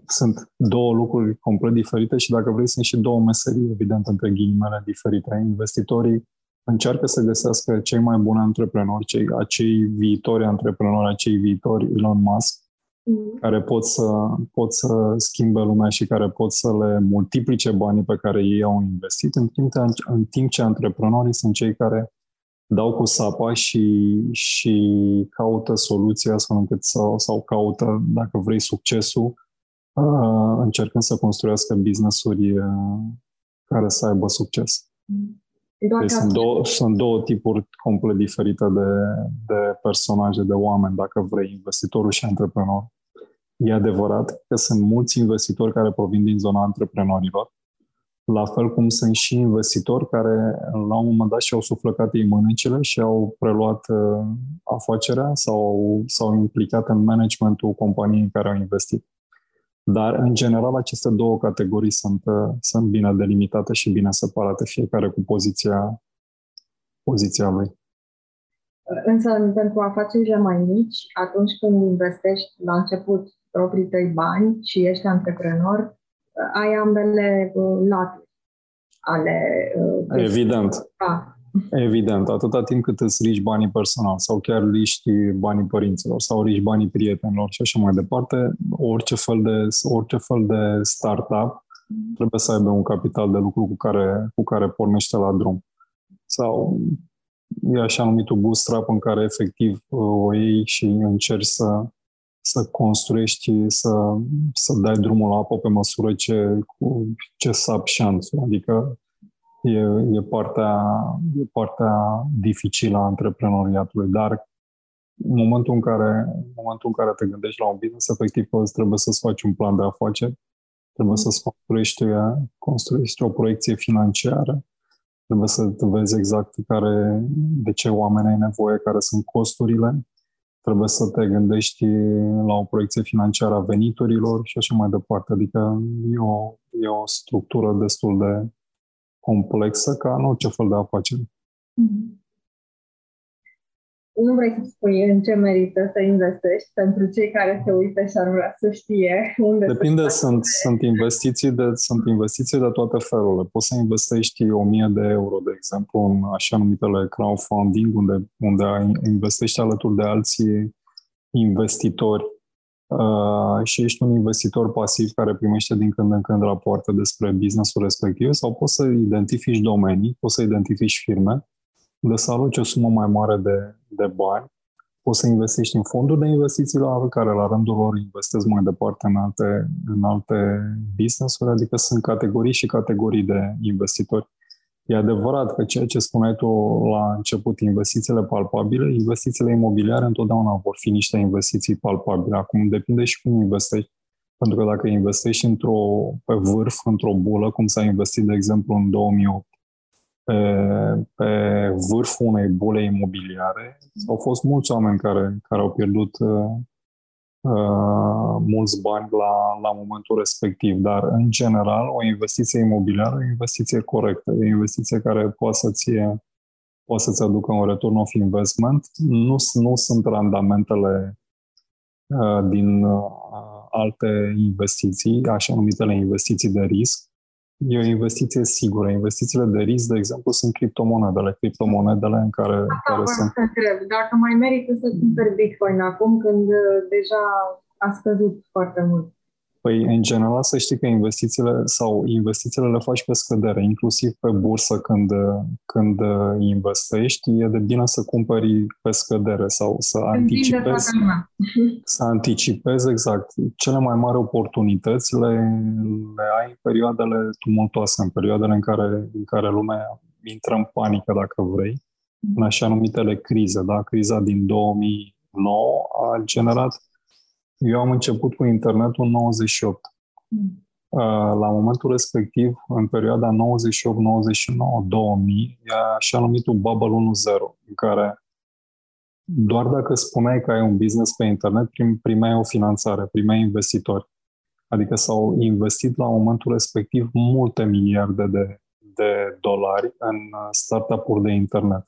sunt două lucruri complet diferite și dacă vrei sunt și două meserii, evident, între ghilimele diferite. Investitorii încearcă să găsească cei mai buni antreprenori, cei, acei viitori antreprenori, acei viitori Elon Musk, mm. care pot să, pot să schimbe lumea și care pot să le multiplice banii pe care ei au investit, în timp, în timp ce antreprenorii sunt cei care dau cu sapa și, și caută soluția astfel încât sau, sau caută, dacă vrei, succesul, uh, încercând să construiască business-uri uh, care să aibă succes. Deci sunt, două, sunt două tipuri complet diferite de, de personaje, de oameni, dacă vrei, investitorul și antreprenor. E adevărat că sunt mulți investitori care provin din zona antreprenorilor. La fel cum sunt și investitori care la un moment dat și-au suflăcat ei mânecile și au preluat uh, afacerea sau s-au implicat în managementul companiei în care au investit. Dar, în general, aceste două categorii sunt, uh, sunt bine delimitate și bine separate, fiecare cu poziția, poziția lui. Însă, pentru afacerile mai mici, atunci când investești la început proprii tăi bani și ești antreprenor, ai ambele laturi ale... Evident. Da. Evident. Atâta timp cât îți riști banii personal sau chiar riști banii părinților sau riști banii prietenilor și așa mai departe, orice fel de, orice fel de startup trebuie să aibă un capital de lucru cu care, cu care pornește la drum. Sau e așa numitul bootstrap în care efectiv o iei și încerci să... să construiești, să, să dai drumul la apă pe măsură ce, cu, ce sap șanțul. Adică e, e, partea, e partea dificilă a antreprenoriatului. Dar în momentul în, care, în momentul în care te gândești la un business, efectiv îți trebuie să-ți faci un plan de afaceri, trebuie să-ți construiești, construiești o proiecție financiară, trebuie să vezi exact care, de ce oameni ai nevoie, care sunt costurile, trebuie să te gândești la o proiecție financiară a veniturilor și așa mai departe. Adică e o, e o structură destul de complexă ca în orice fel de afacere. nu vrei să spui în ce merită să investești pentru cei care se uită și ar vrea să știe unde. Depinde, să sunt, sunt, investiții de, sunt investiții de toate felurile. Poți să investești o mie de euro, de exemplu, în așa numitele crowdfunding, unde, unde investești alături de alții investitori uh, și ești un investitor pasiv care primește din când în când rapoarte despre business-ul respectiv, sau poți să identifici domenii, poți să identifici firme, de să aloci o sumă mai mare de, de bani. Poți să investești în fonduri de investiții la care la rândul lor investezi mai departe în alte, în alte business-uri, adică sunt categorii și categorii de investitori. E adevărat că ceea ce spuneai tu la început, investițiile palpabile, investițiile imobiliare întotdeauna vor fi niște investiții palpabile. Acum depinde și cum investești, pentru că dacă investești într-o, pe vârf, într-o bulă, cum s-a investit, de exemplu, în două mii opt, Pe, pe vârful unei bule imobiliare. Au fost mulți oameni care, care au pierdut uh, mulți bani la, la momentul respectiv, dar în general o investiție imobiliară e o investiție corectă, e o investiție care poate să ție, poate să-ți aducă un return of investment. Nu, nu sunt randamentele uh, din uh, alte investiții, așa numitele investiții de risc. E o investiție sigură. Investițiile de risc, de exemplu, sunt criptomonedele. Criptomonedele în care, care sunt... Asta trebuie. Dacă mai merită să cumperi Bitcoin acum, când deja a scăzut foarte mult. Păi, în general, să știi că investițiile sau investițiile le faci pe scădere, inclusiv pe bursă când, când investești. E de bine să cumperi pe scădere sau să când anticipezi. Să anticipezi, exact. Cele mai mari oportunități le, le ai în perioadele tumultoase, în perioadele în care, în care lumea intră în panică, dacă vrei, în așa numitele crize. Da? Criza din două mii nouă a generat... Eu am început cu internetul în nouăzeci și opt. La momentul respectiv, în perioada nouăzeci și opt, nouăzeci și nouă, două mii, e așa numitul bubble unu punct zero, în care doar dacă spuneai că ai un business pe internet, primeai o finanțare, primeai investitori. Adică s-au investit la momentul respectiv multe miliarde de, de dolari în startup-uri de internet.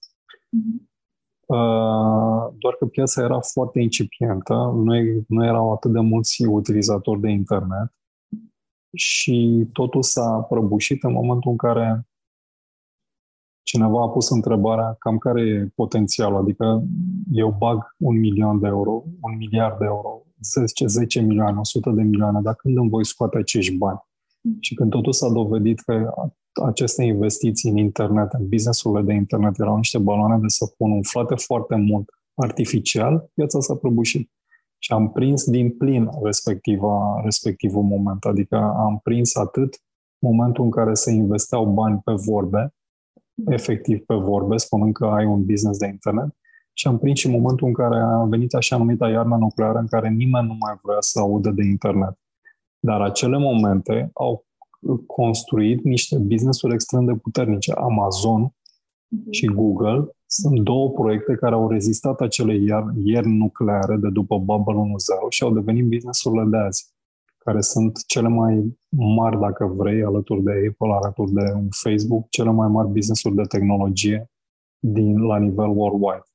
Doar că piața era foarte incipientă, nu, nu erau atât de mulți utilizatori de internet și totul s-a prăbușit în momentul în care cineva a pus întrebarea cam care e potențialul, adică eu bag un milion de euro, un miliard de euro, zece milioane, o sută de milioane, dar când îmi voi scoate acești bani? Și când totul s-a dovedit că aceste investiții în internet, în business-urile de internet, erau niște baloane de săpun umflate foarte mult artificial, piața s-a prăbușit. Și am prins din plin respectiva, respectivul moment. Adică am prins atât momentul în care se investeau bani pe vorbe, efectiv pe vorbe, spunând că ai un business de internet, și am prins și momentul în care a venit așa numita iarnă nucleară, în care nimeni nu mai vrea să audă de internet. Dar acele momente au construit niște business-uri extrem de puternice. Amazon și Google sunt două proiecte care au rezistat acele ierni nucleare de după Bubble unu punct zero și au devenit business-urile de azi, care sunt cele mai mari, dacă vrei, alături de Apple, alături de Facebook, cele mai mari business-uri de tehnologie din, la nivel worldwide.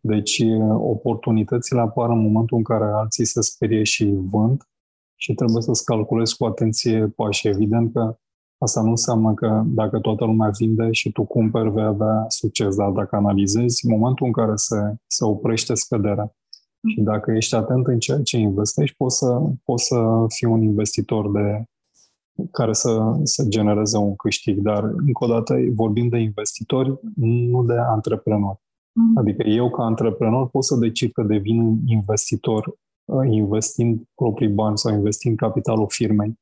Deci oportunitățile apar în momentul în care alții se sperie și vând, și trebuie să-ți calculezi cu atenție pașii. Evident că asta nu înseamnă că dacă toată lumea vinde și tu cumperi, vei avea succes. Dar dacă analizezi momentul în care se, se oprește scăderea și dacă ești atent în ceea ce investești, poți să, poți să fii un investitor de, care să, să genereze un câștig. Dar, încă o dată, vorbim de investitori, nu de antreprenori. Adică eu, ca antreprenor, pot să decid că devin investitor investind proprii bani sau investind capitalul firmei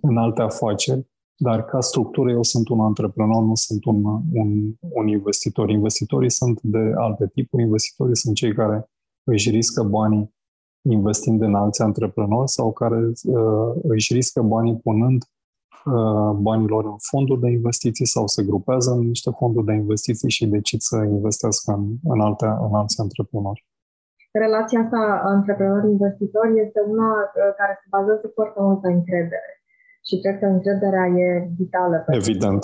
în alte afaceri, dar ca structură eu sunt un antreprenor, nu sunt un, un, un investitor. Investitorii sunt de alte tipuri. Investitorii sunt cei care își riscă banii investind în alți antreprenori sau care uh, își riscă banii punând uh, banii lor în fonduri de investiții sau se grupează în niște fonduri de investiții și decid să investească în, în, alte, în alți antreprenori. Relația asta antreprenor-investitor este una care se bazează foarte mult pe încredere. Și cred că încrederea e vitală. Evident.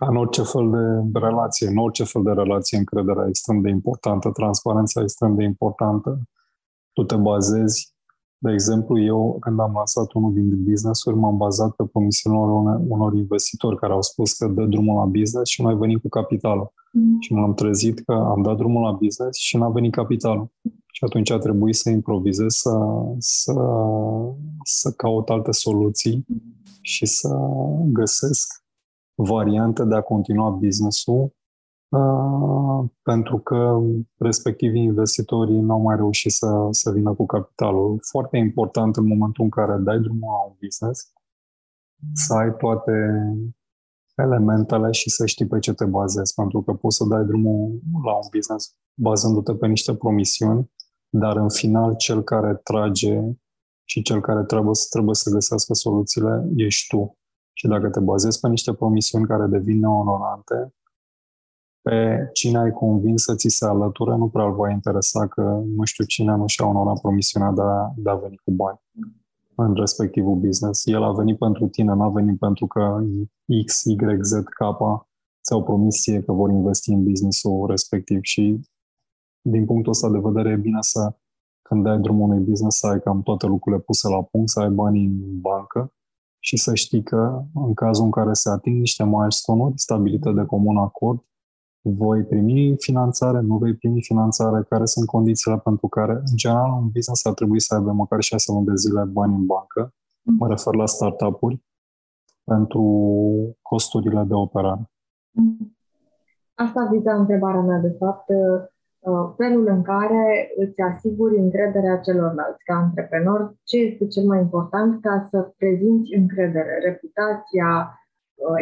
Ca în orice fel de relație, în orice fel de relație, încrederea e extrem de importantă, transparența e extrem de importantă. Tu te bazezi. De exemplu, eu, când am lansat unul din business-uri, m-am bazat pe promisiunea unor investitori care au spus că dă drumul la business și noi venim cu capitalul. Mm. Și m-am trezit că am dat drumul la business și n-a venit capitalul. Și atunci a trebuit să improvizez, să, să, să caut alte soluții și să găsesc variante de a continua business-ul, uh, pentru că respectivii investitorii n-au mai reușit să, să vină cu capitalul. Foarte important în momentul în care dai drumul la un business, să ai toate elementele și să știi pe ce te bazezi, pentru că poți să dai drumul la un business bazându-te pe niște promisiuni, dar în final cel care trage și cel care trebuie să, trebuie să găsească soluțiile ești tu. Și dacă te bazezi pe niște promisiuni care devin neonorante, pe cine ai convins să ți se alăture, nu prea îl va interesa că nu știu cine nu și-a onorat promisiunea de a, de a veni cu bani în respectivul business. El a venit pentru tine, n-a venit pentru că X, Y, Z, K ți-au promis ție că vor investi în business-ul respectiv. Și din punctul ăsta de vedere e bine să, când dai drumul unui business, să ai cam toate lucrurile puse la punct, să ai banii în bancă, și să știi că în cazul în care se ating niște milestone-uri stabilite de comun acord, voi primi finanțare, nu vei primi finanțare, care sunt condițiile pentru care, în general, un business ar trebui să aibă măcar șase luni de zile bani în bancă, mă refer la startup-uri, pentru costurile de operare. Asta viza întrebarea mea, de fapt, felul în care îți asiguri încrederea celorlalți ca antreprenor, ce este cel mai important ca să prezinți încredere? Reputația,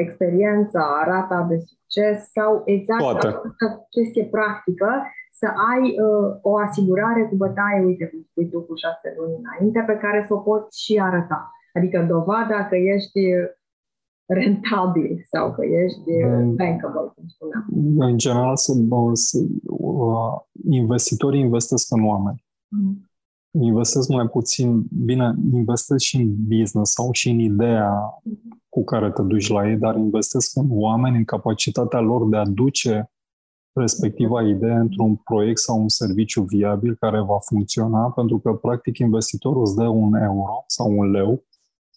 experiența, rata de succes sau exact această chestie practică, să ai uh, o asigurare cu bătaie, uite cum spui tu, cu șase luni înainte, pe care să o poți și arăta. Adică dovada că ești rentabil sau că ești bankable, cum spuneam. În general, investitorii investesc în oameni. Mm. Investesc mai puțin, bine, investesc și în business sau și în ideea cu care te duci la ei, dar investesc în oameni, în capacitatea lor de a duce respectiva idee într-un proiect sau un serviciu viabil care va funcționa, pentru că, practic, investitorul îți dă un euro sau un leu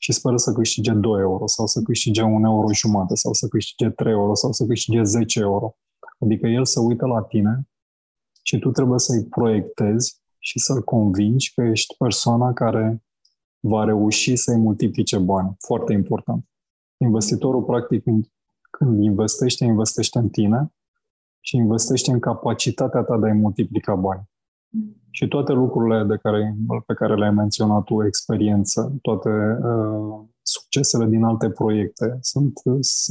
și speră să câștige doi euro sau să câștige un euro jumate sau să câștige trei euro sau să câștige zece euro. Adică el se uită la tine și tu trebuie să-i proiectezi și să-l convingi că ești persoana care va reuși să-i multiplice bani. Foarte important. Investitorul, practic, când investește, investește în tine și investește în capacitatea ta de a-i multiplica bani. Și toate lucrurile de care, pe care le-ai menționat tu, experiență, toate uh, succesele din alte proiecte, sunt,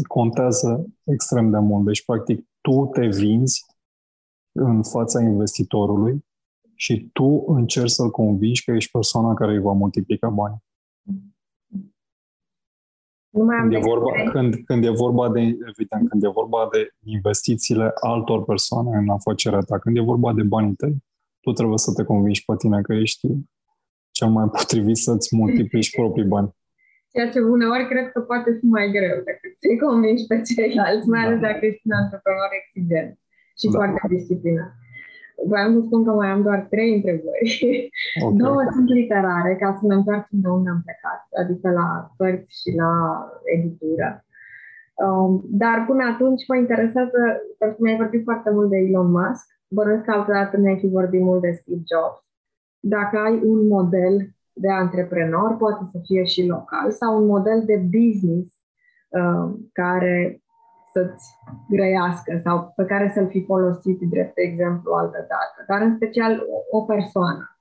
contează extrem de mult. Deci, practic, tu te vinzi în fața investitorului și tu încerci să-l convingi că ești persoana care îi va multiplica banii. Când e, vorba, când, când e vorba de, evident, când e vorba de investițiile altor persoane în afacerea ta, când e vorba de banii tăi, tu trebuie să te convingi pe tine că ești cel mai potrivit să-ți multiplici proprii bani. Ceea ce uneori cred că poate fi mai greu decât să-i convingi pe ceilalți, mai ales dacă ești un antreprenor exigent și da. Foarte disciplinat. Vreau să spun că mai am doar trei întrebări. Okay. Două sunt literare, ca să ne întoarcem de unde am plecat, adică la cărți și la editură. Um, dar până atunci mă interesează, pentru că mi-ai vorbit foarte mult de Elon Musk, bănuiesc că altădată ne-ai fi vorbit mult de Steve Jobs. Dacă ai un model de antreprenor, poate să fie și local, sau un model de business uh, care să-ți grăiască sau pe care să-l fi folosit drept exemplu altădată, dar în special o persoană.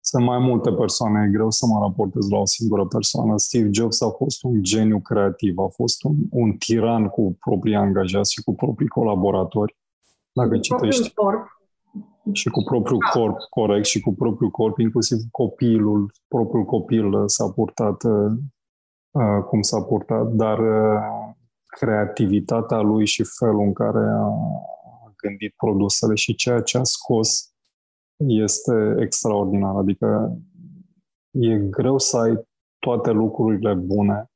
Sunt mai multe persoane, e greu să mă raportez la o singură persoană. Steve Jobs a fost un geniu creativ, a fost un, un tiran cu proprii angajați și cu proprii colaboratori. Dacă citești, corp. Și cu propriul corp, corect, și cu propriul corp, inclusiv copilul, propriul copil s-a purtat uh, cum s-a purtat, dar uh, creativitatea lui și felul în care a gândit produsele și ceea ce a scos este extraordinar. Adică e greu să ai toate lucrurile bune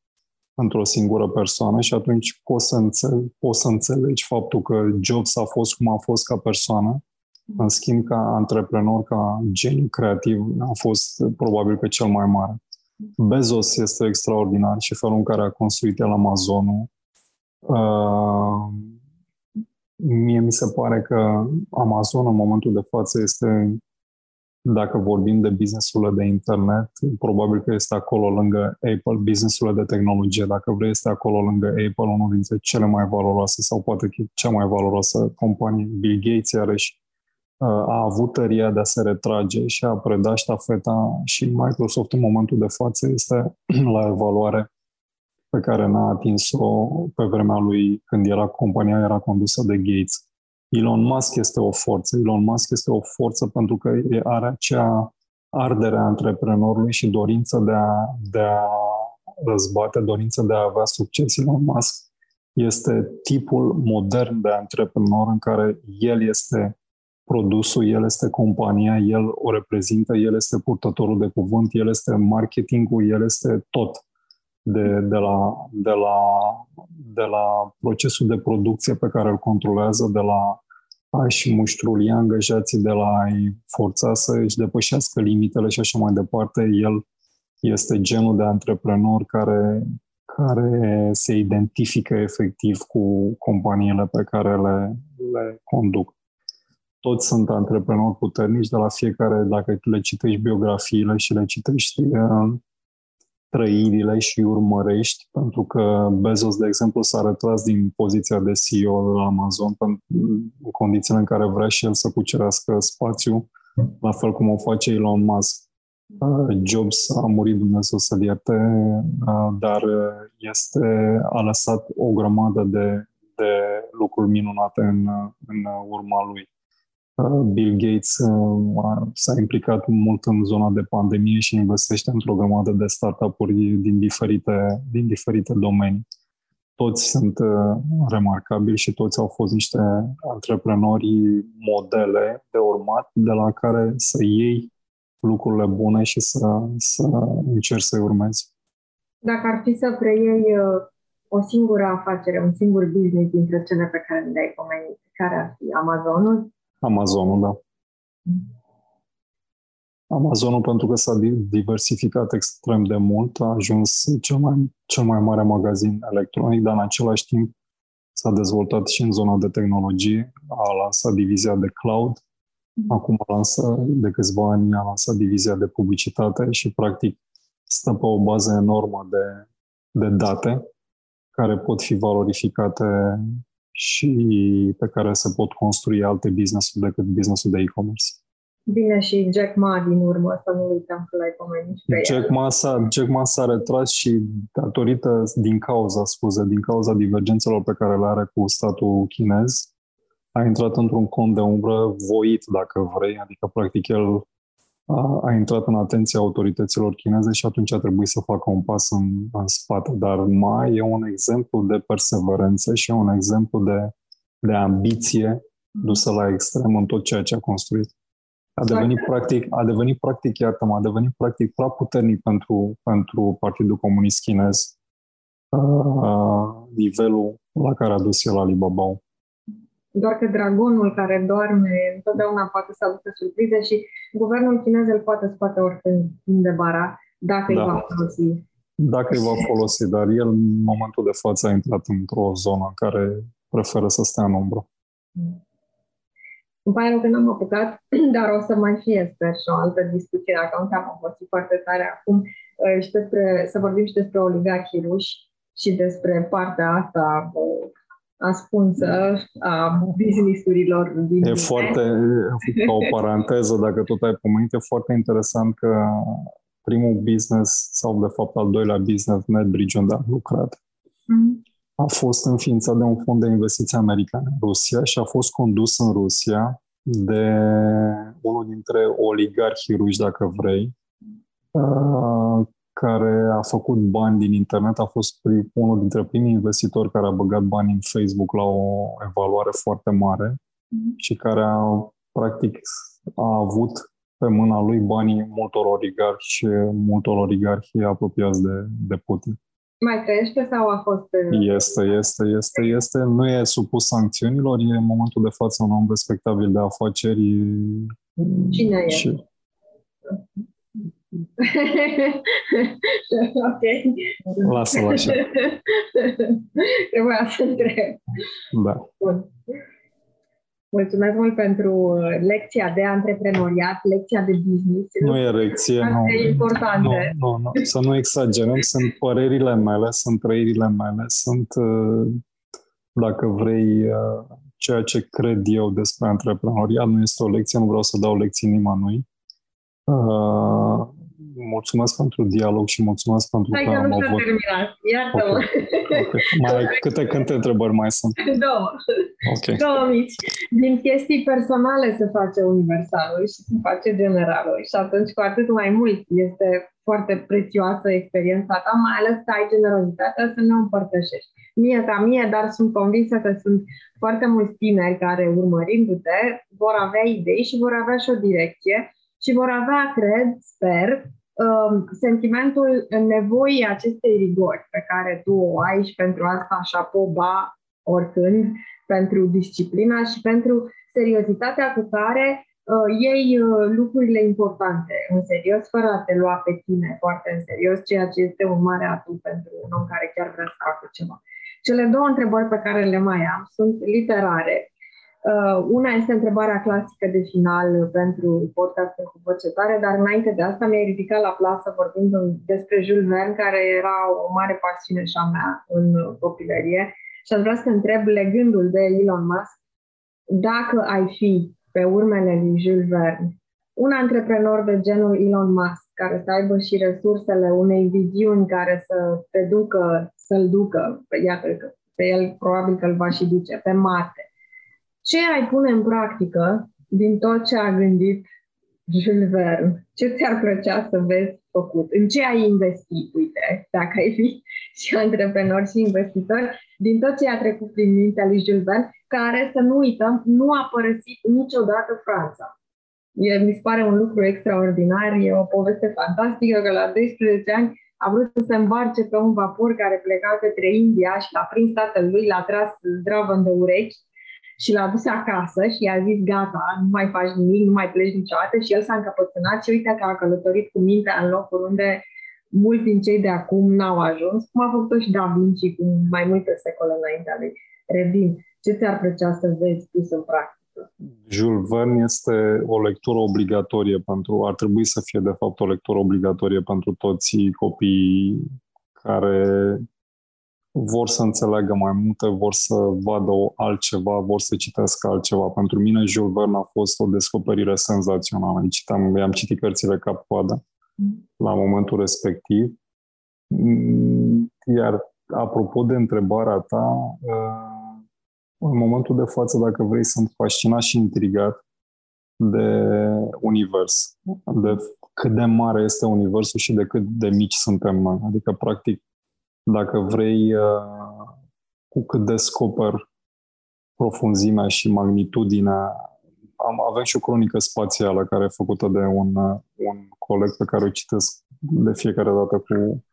într-o singură persoană și atunci poți să, înțelegi, poți să înțelegi faptul că Jobs a fost cum a fost ca persoană. În schimb, ca antreprenor, ca geniu creativ, a fost probabil pe cel mai mare. Bezos este extraordinar și felul în care a construit el Amazonul. Uh, mie mi se pare că Amazon în momentul de față este, dacă vorbim de business-urile de internet, probabil că este acolo lângă Apple, business-urile de tehnologie, dacă vrei, este acolo lângă Apple, unul dintre cele mai valoroase sau poate cea mai valoroasă companie. Bill Gates, iarăși, a avut tăria de a se retrage și a preda ștafeta și Microsoft în momentul de față este la evaluare pe care n-a atins-o pe vremea lui când era compania era condusă de Gates. Elon Musk este o forță. Elon Musk este o forță pentru că are acea ardere a antreprenorului și dorință de a, de a răzbate, dorință de a avea succes. Elon Musk este tipul modern de antreprenor în care el este produsul, el este compania, el o reprezintă, el este purtătorul de cuvânt, el este marketingul, el este tot. De, de, la, de, la, de la procesul de producție pe care îl controlează, de la a-și muștrulia angajații, de la a-i forța să-și depășească limitele și așa mai departe. El este genul de antreprenor care, care se identifică efectiv cu companiile pe care le, le conduc. Toți sunt antreprenori puternici, de la fiecare, dacă le citești biografiile și le citești trăirile și urmărești, pentru că Bezos, de exemplu, s-a retras din poziția de C E O la Amazon în condițiile în care vrea și el să cucerească spațiu, la fel cum o face Elon Musk. Jobs a murit, Dumnezeu să-l ierte, dar este, a lăsat o grămadă de, de lucruri minunate în, în urma lui. Bill Gates s-a implicat mult în zona de pandemie și investește într-o grămadă de startup-uri din diferite, din diferite domenii. Toți sunt remarcabili și toți au fost niște antreprenori modele de urmat, de la care să iei lucrurile bune și să, să încerci să-i urmezi. Dacă ar fi să preiei o singură afacere, un singur business dintre cele pe care mi le-ai pomenit, care ar fi? Amazonul? Amazonul, da. Amazonul, pentru că s-a diversificat extrem de mult, a ajuns cel mai, cel mai mare magazin electronic, dar în același timp s-a dezvoltat și în zona de tehnologie, a lansat divizia de cloud, acum a lansat, de câțiva ani a lansat divizia de publicitate și practic stă pe o bază enormă de, de date care pot fi valorificate și pe care se pot construi alte business-uri decât business-ul de e-commerce. Bine, și Jack Ma din urmă, să nu uităm că l-ai pomenit pe Jack Ma, s-a, Jack Ma s-a retras și datorită, din cauza, scuze, din cauza divergențelor pe care le are cu statul chinez, a intrat într-un cont de umbră voit, dacă vrei, adică practic el a, a intrat în atenția autorităților chineze și atunci a trebuit să facă un pas în, în spate. Dar Ma e un exemplu de perseverență și e un exemplu de, de ambiție dusă la extrem în tot ceea ce a construit. A devenit practic, a devenit practic, iartă-mă, a devenit practic prea puternic pentru, pentru Partidul Comunist Chinez, a, a, nivelul la care a dus el Alibaba. Doar că dragonul care doarme întotdeauna poate să aducă surprize și guvernul chinez îl poate scoate oricând de bara, dacă da. îi va folosi. Dacă îi va folosi, dar el în momentul de față a intrat într-o zonă în care preferă să stea în umbră. Îmi pare rău că n-am apucat, dar o să mai fie, sper, și o altă discuție, dacă nu te-am obosit foarte tare acum, și despre, să vorbim și despre oligarhii ruși și despre partea asta ascunsă a business-urilor din e foarte, ca o paranteză, dacă tot ai pomenit, e foarte interesant că primul business, sau de fapt al doilea business, NetBridge, unde am lucrat, mm-hmm. a fost înființat de un fond de investiții american în Rusia și a fost condus în Rusia de unul dintre oligarhii ruși, dacă vrei, uh, care a făcut bani din internet, a fost prim, unul dintre primii investitori care a băgat bani în Facebook la o evaluare foarte mare mm-hmm. și care a, practic a avut pe mâna lui banii multor oligarhi, multor oligarhi apropiați de, de Putin. Mai trăiește sau a fost... Este, este, este, este. Nu e supus sancțiunilor, e în momentul de față un om respectabil de afaceri. Cine și... e? Ok. Lasă-l așa. Trebuia să întreb. Da. Bun. Mulțumesc mult pentru lecția de antreprenoriat, lecția de business. Nu e lecție, nu. E importantă. Nu, nu, nu. Să nu exagerăm, sunt părerile mele, sunt trăirile mele, sunt, dacă vrei, ceea ce cred eu despre antreprenoriat. Nu este o lecție, nu vreau să dau lecții nimănui. Uh, mulțumesc pentru dialog și mulțumesc pentru că, că am avut... Iată-mă! Okay. Okay. Mai, câte, câte întrebări mai sunt? Două. Okay. Două mici. Din chestii personale se face universalul și se face generalul. Și atunci, cu atât mai mult, este foarte prețioasă experiența ta, mai ales că ai generozitatea să ne împărtășești. Mie ca mie, dar sunt convinsă că sunt foarte mulți tineri care, urmărindu-te, vor avea idei și vor avea și o direcție. Și vor avea, cred, sper, sentimentul nevoii acestei rigori pe care tu o ai și pentru asta șapo ba oricând, pentru disciplina și pentru seriozitatea cu care iei lucrurile importante în serios, fără a te lua pe tine foarte în serios, ceea ce este un mare atu pentru un om care chiar vrea să facă ceva. Cele două întrebări pe care le mai am sunt literare. Una este întrebarea clasică de final pentru podcastul cu voce tare, dar înainte de asta mi-ai ridicat la plasă vorbind despre Jules Verne, care era o mare pasiune și a mea în copilărie. Și aș vrea să întreb, legându-l de Elon Musk, dacă ai fi pe urmele lui Jules Verne un antreprenor de genul Elon Musk, care să aibă și resursele unei viziuni care să te ducă, să-l ducă, iată că pe el probabil că îl va și duce, pe Marte, ce ai pune în practică din tot ce a gândit Jules Verne? Ce ți-ar plăcea să vezi făcut? În ce ai investit, uite, dacă ai fi și antreprenor și investitor, din tot ce a trecut prin mintea lui Jules Verne, care, să nu uităm, nu a părăsit niciodată Franța. E, mi se pare un lucru extraordinar, e o poveste fantastică că la doisprezece ani a vrut să se îmbarce pe un vapor care pleca către India și l-a prins tatăl lui, l-a tras zdravăn de urechi și l-a dus acasă și i-a zis, gata, nu mai faci nimic, nu mai pleci niciodată, și el s-a încăpățânat și uite că a călătorit cu mintea în locuri unde mulți din cei de acum n-au ajuns, cum a făcut și Da Vinci cu mai multe secole înaintea lui. Revin, ce ți-ar plăcea să vezi pus în practică? Jules Verne este o lectură obligatorie pentru, ar trebui să fie de fapt o lectură obligatorie pentru toți copiii care... vor să înțeleagă mai multe, vor să vadă altceva, vor să citească altceva. Pentru mine, Jules Verne a fost o descoperire senzațională. Citam, i-am citit cărțile cap-coadă la momentul respectiv. Iar, apropo de întrebarea ta, în momentul de față, dacă vrei, sunt fascinat și intrigat de univers, de cât de mare este universul și de cât de mici suntem noi. Adică, practic, dacă vrei, cu cât descoper profunzimea și magnitudinea. Am, avem și o cronică spațială care e făcută de un, un coleg pe care o citesc de fiecare dată cu,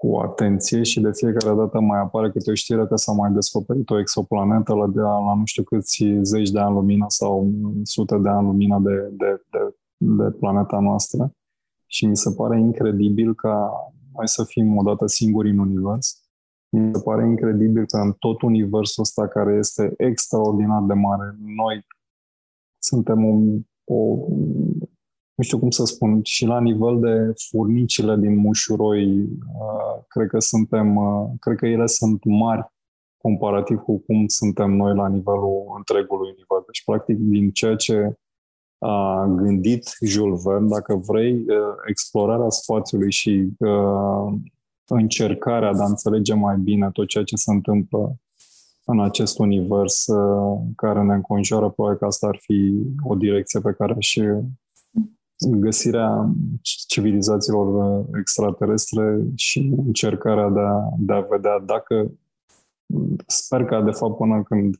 cu atenție și de fiecare dată mai apare câte o știre că s-a mai descoperit o exoplanetă la, de, la nu știu câți zeci de ani lumină sau sute de ani lumină de, de, de, de planeta noastră. Și mi se pare incredibil că noi să fim odată singuri în univers. Mi se pare incredibil că în tot universul ăsta, care este extraordinar de mare, noi suntem o, o nu știu cum să spun, și la nivel de furnicile din mușuroi, cred că suntem, cred că ele sunt mari comparativ cu cum suntem noi la nivelul întregului univers. Deci, practic, din ceea ce a gândit Jules Verne, dacă vrei, explorarea spațiului și uh, încercarea de a înțelege mai bine tot ceea ce se întâmplă în acest univers uh, care ne înconjoară, probabil că asta ar fi o direcție pe care și găsirea civilizațiilor extraterestre și încercarea de a, de a vedea dacă, sper că de fapt până când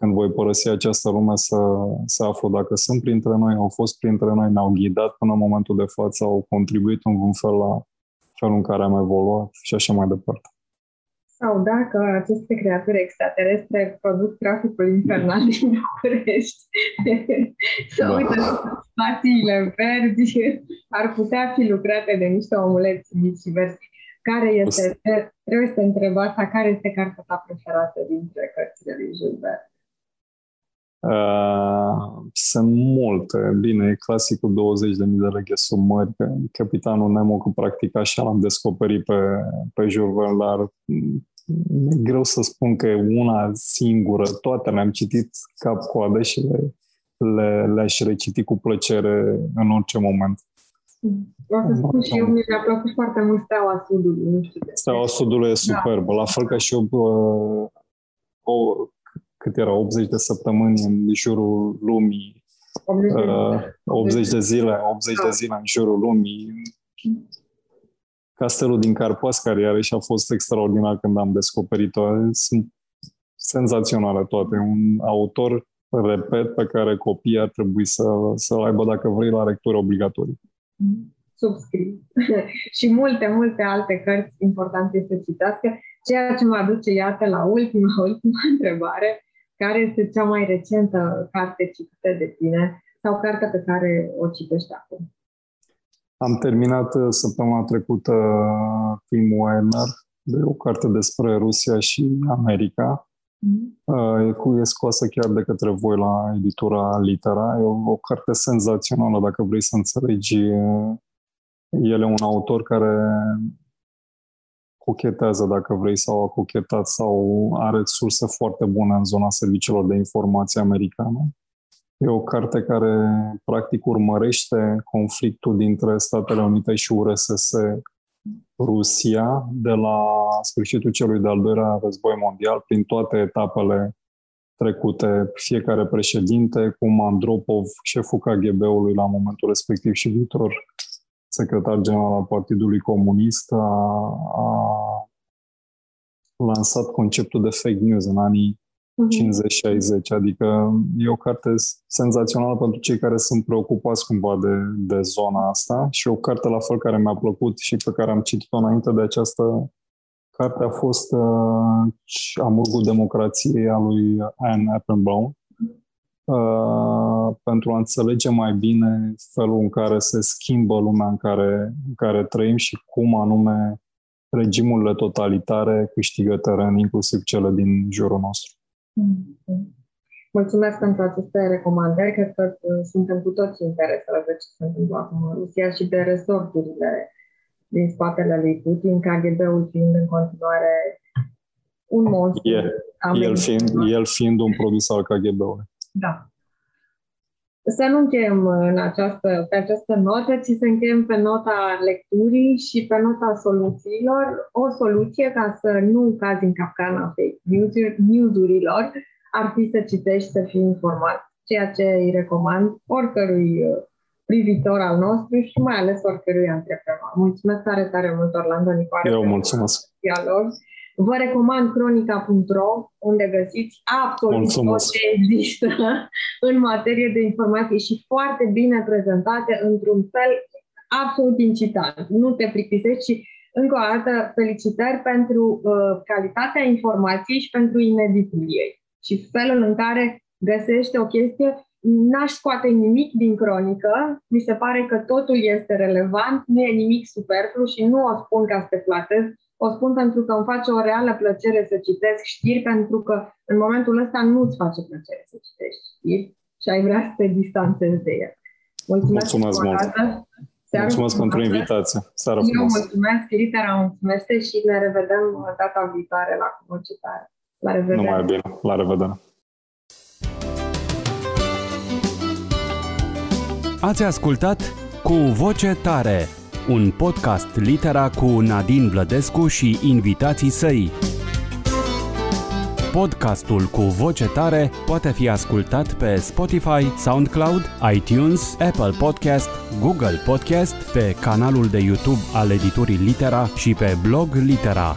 Când voi părăsi această lume să, să aflu dacă sunt printre noi, au fost printre noi, ne-au ghidat până în momentul de față, au contribuit în vreun fel la felul în care am evoluat și așa mai departe. Sau dacă aceste creaturi extraterestre produc traficul infernal din București, să da. Uită spațiile verzi, ar putea fi lucrate de niște omuleți mici și verzi. Care este, trebuie să te întrebați, care este cartea ta preferată dintre cărțile lui Jules Verne? Uh, sunt multe. Bine, e clasicul douăzeci de mii de leghe submări. Capitanul Nemo, că practic așa l-am descoperit pe, pe Jules Verne, dar e greu să spun că e una singură. Toate le-am citit cap-coadă și le, le, le-aș reciti cu plăcere în orice moment. O să spun și eu, mi-a plăcut foarte mult Steaua Sudului. Nu știu de Steaua Sudului e superbă. Da. La fel ca și eu, uh, o... cât era, optzeci de săptămâni în jurul lumii, optzeci de zile în jurul lumii. Castelul din Carpați, care iarăși a fost extraordinar când am descoperit-o. Sunt senzaționale toate. Un autor, repet, pe care copiii ar trebui să, să-l aibă, dacă vrei, la lectură obligatorie. Subscrii. Și multe, multe alte cărți importante să citească. Ceea ce mă aduce, iată, la ultima, ultima întrebare. Care este cea mai recentă carte citită de tine sau cartea pe care o citești acum? Am terminat săptămâna trecută Tim Weiner, de o carte despre Rusia și America. Mm-hmm. E scoasă chiar de către voi la editura Litera. E o, o carte senzațională, dacă vrei să înțelegi. El e un autor care cochetează, dacă vrei, sau a cochetat, sau are surse foarte bune în zona serviciilor de informație americană. E o carte care, practic, urmărește conflictul dintre Statele Unite și U R S S Rusia de la sfârșitul celui de-al doilea război mondial, prin toate etapele trecute, fiecare președinte, cum Andropov, șeful K G B-ului la momentul respectiv și viitor secretar general al Partidului Comunist, a, a lansat conceptul de fake news în anii cincizeci șaizeci. Adică e o carte senzațională pentru cei care sunt preocupați cumva de, de zona asta. Și o carte la fel care mi-a plăcut și pe care am citit-o înainte de această carte a fost uh, Amurgul Democrației a lui Anne Applebaum. Uh, pentru a înțelege mai bine felul în care se schimbă lumea în care, în care trăim și cum anume regimurile totalitare câștigă teren, inclusiv cele din jurul nostru. Mulțumesc pentru aceste recomandări. Cred că suntem cu toți interesați de ce se întâmplă acum în Rusia și de resorturile din spatele lui Putin, K G B-ul fiind în continuare un monstru. Yeah. El, fiind, el fiind un produs al K G B-ului. Da. Să nu încheiem în această, pe această notă, ci să încheiem pe nota lecturii și pe nota soluțiilor. O soluție ca să nu cazi în capcana fake news-urilor ar fi să citești, să fii informat, ceea ce îi recomand oricărui privitor al nostru și mai ales oricărui antreprenor. Mulțumesc tare, tare mult, Orlando Nicoară. Eu mulțumesc. Dialog. Vă recomand cronica punct ro, unde găsiți absolut Mulțumesc. Tot ce există în materie de informații și foarte bine prezentate într-un fel absolut incitant. Nu te plictisești și, încă o dată, felicitări pentru uh, calitatea informației și pentru ineditul ei. Și felul în care găsește o chestie, n-aș scoate nimic din cronică, mi se pare că totul este relevant, nu e nimic superflu și nu o spun ca să te platezi. O spun pentru că îmi face o reală plăcere să citesc știri, pentru că în momentul ăsta nu îți face plăcere să citești știri și ai vrea să te distanțezi de el. Mulțumesc, mulțumesc mult! Mulțumesc pentru invitație! Seară frumos! Eu mulțumesc, Litera mulțumesc și ne revedem data viitoare la Cuvocitare. La revedere! Numai bine! La revedere! Ați ascultat Cu Voce Tare, un podcast Litera cu Nadine Vlădescu și invitații săi. Podcastul Cu Voce Tare poate fi ascultat pe Spotify, SoundCloud, iTunes, Apple Podcast, Google Podcast, pe canalul de YouTube al editurii Litera și pe blog Litera.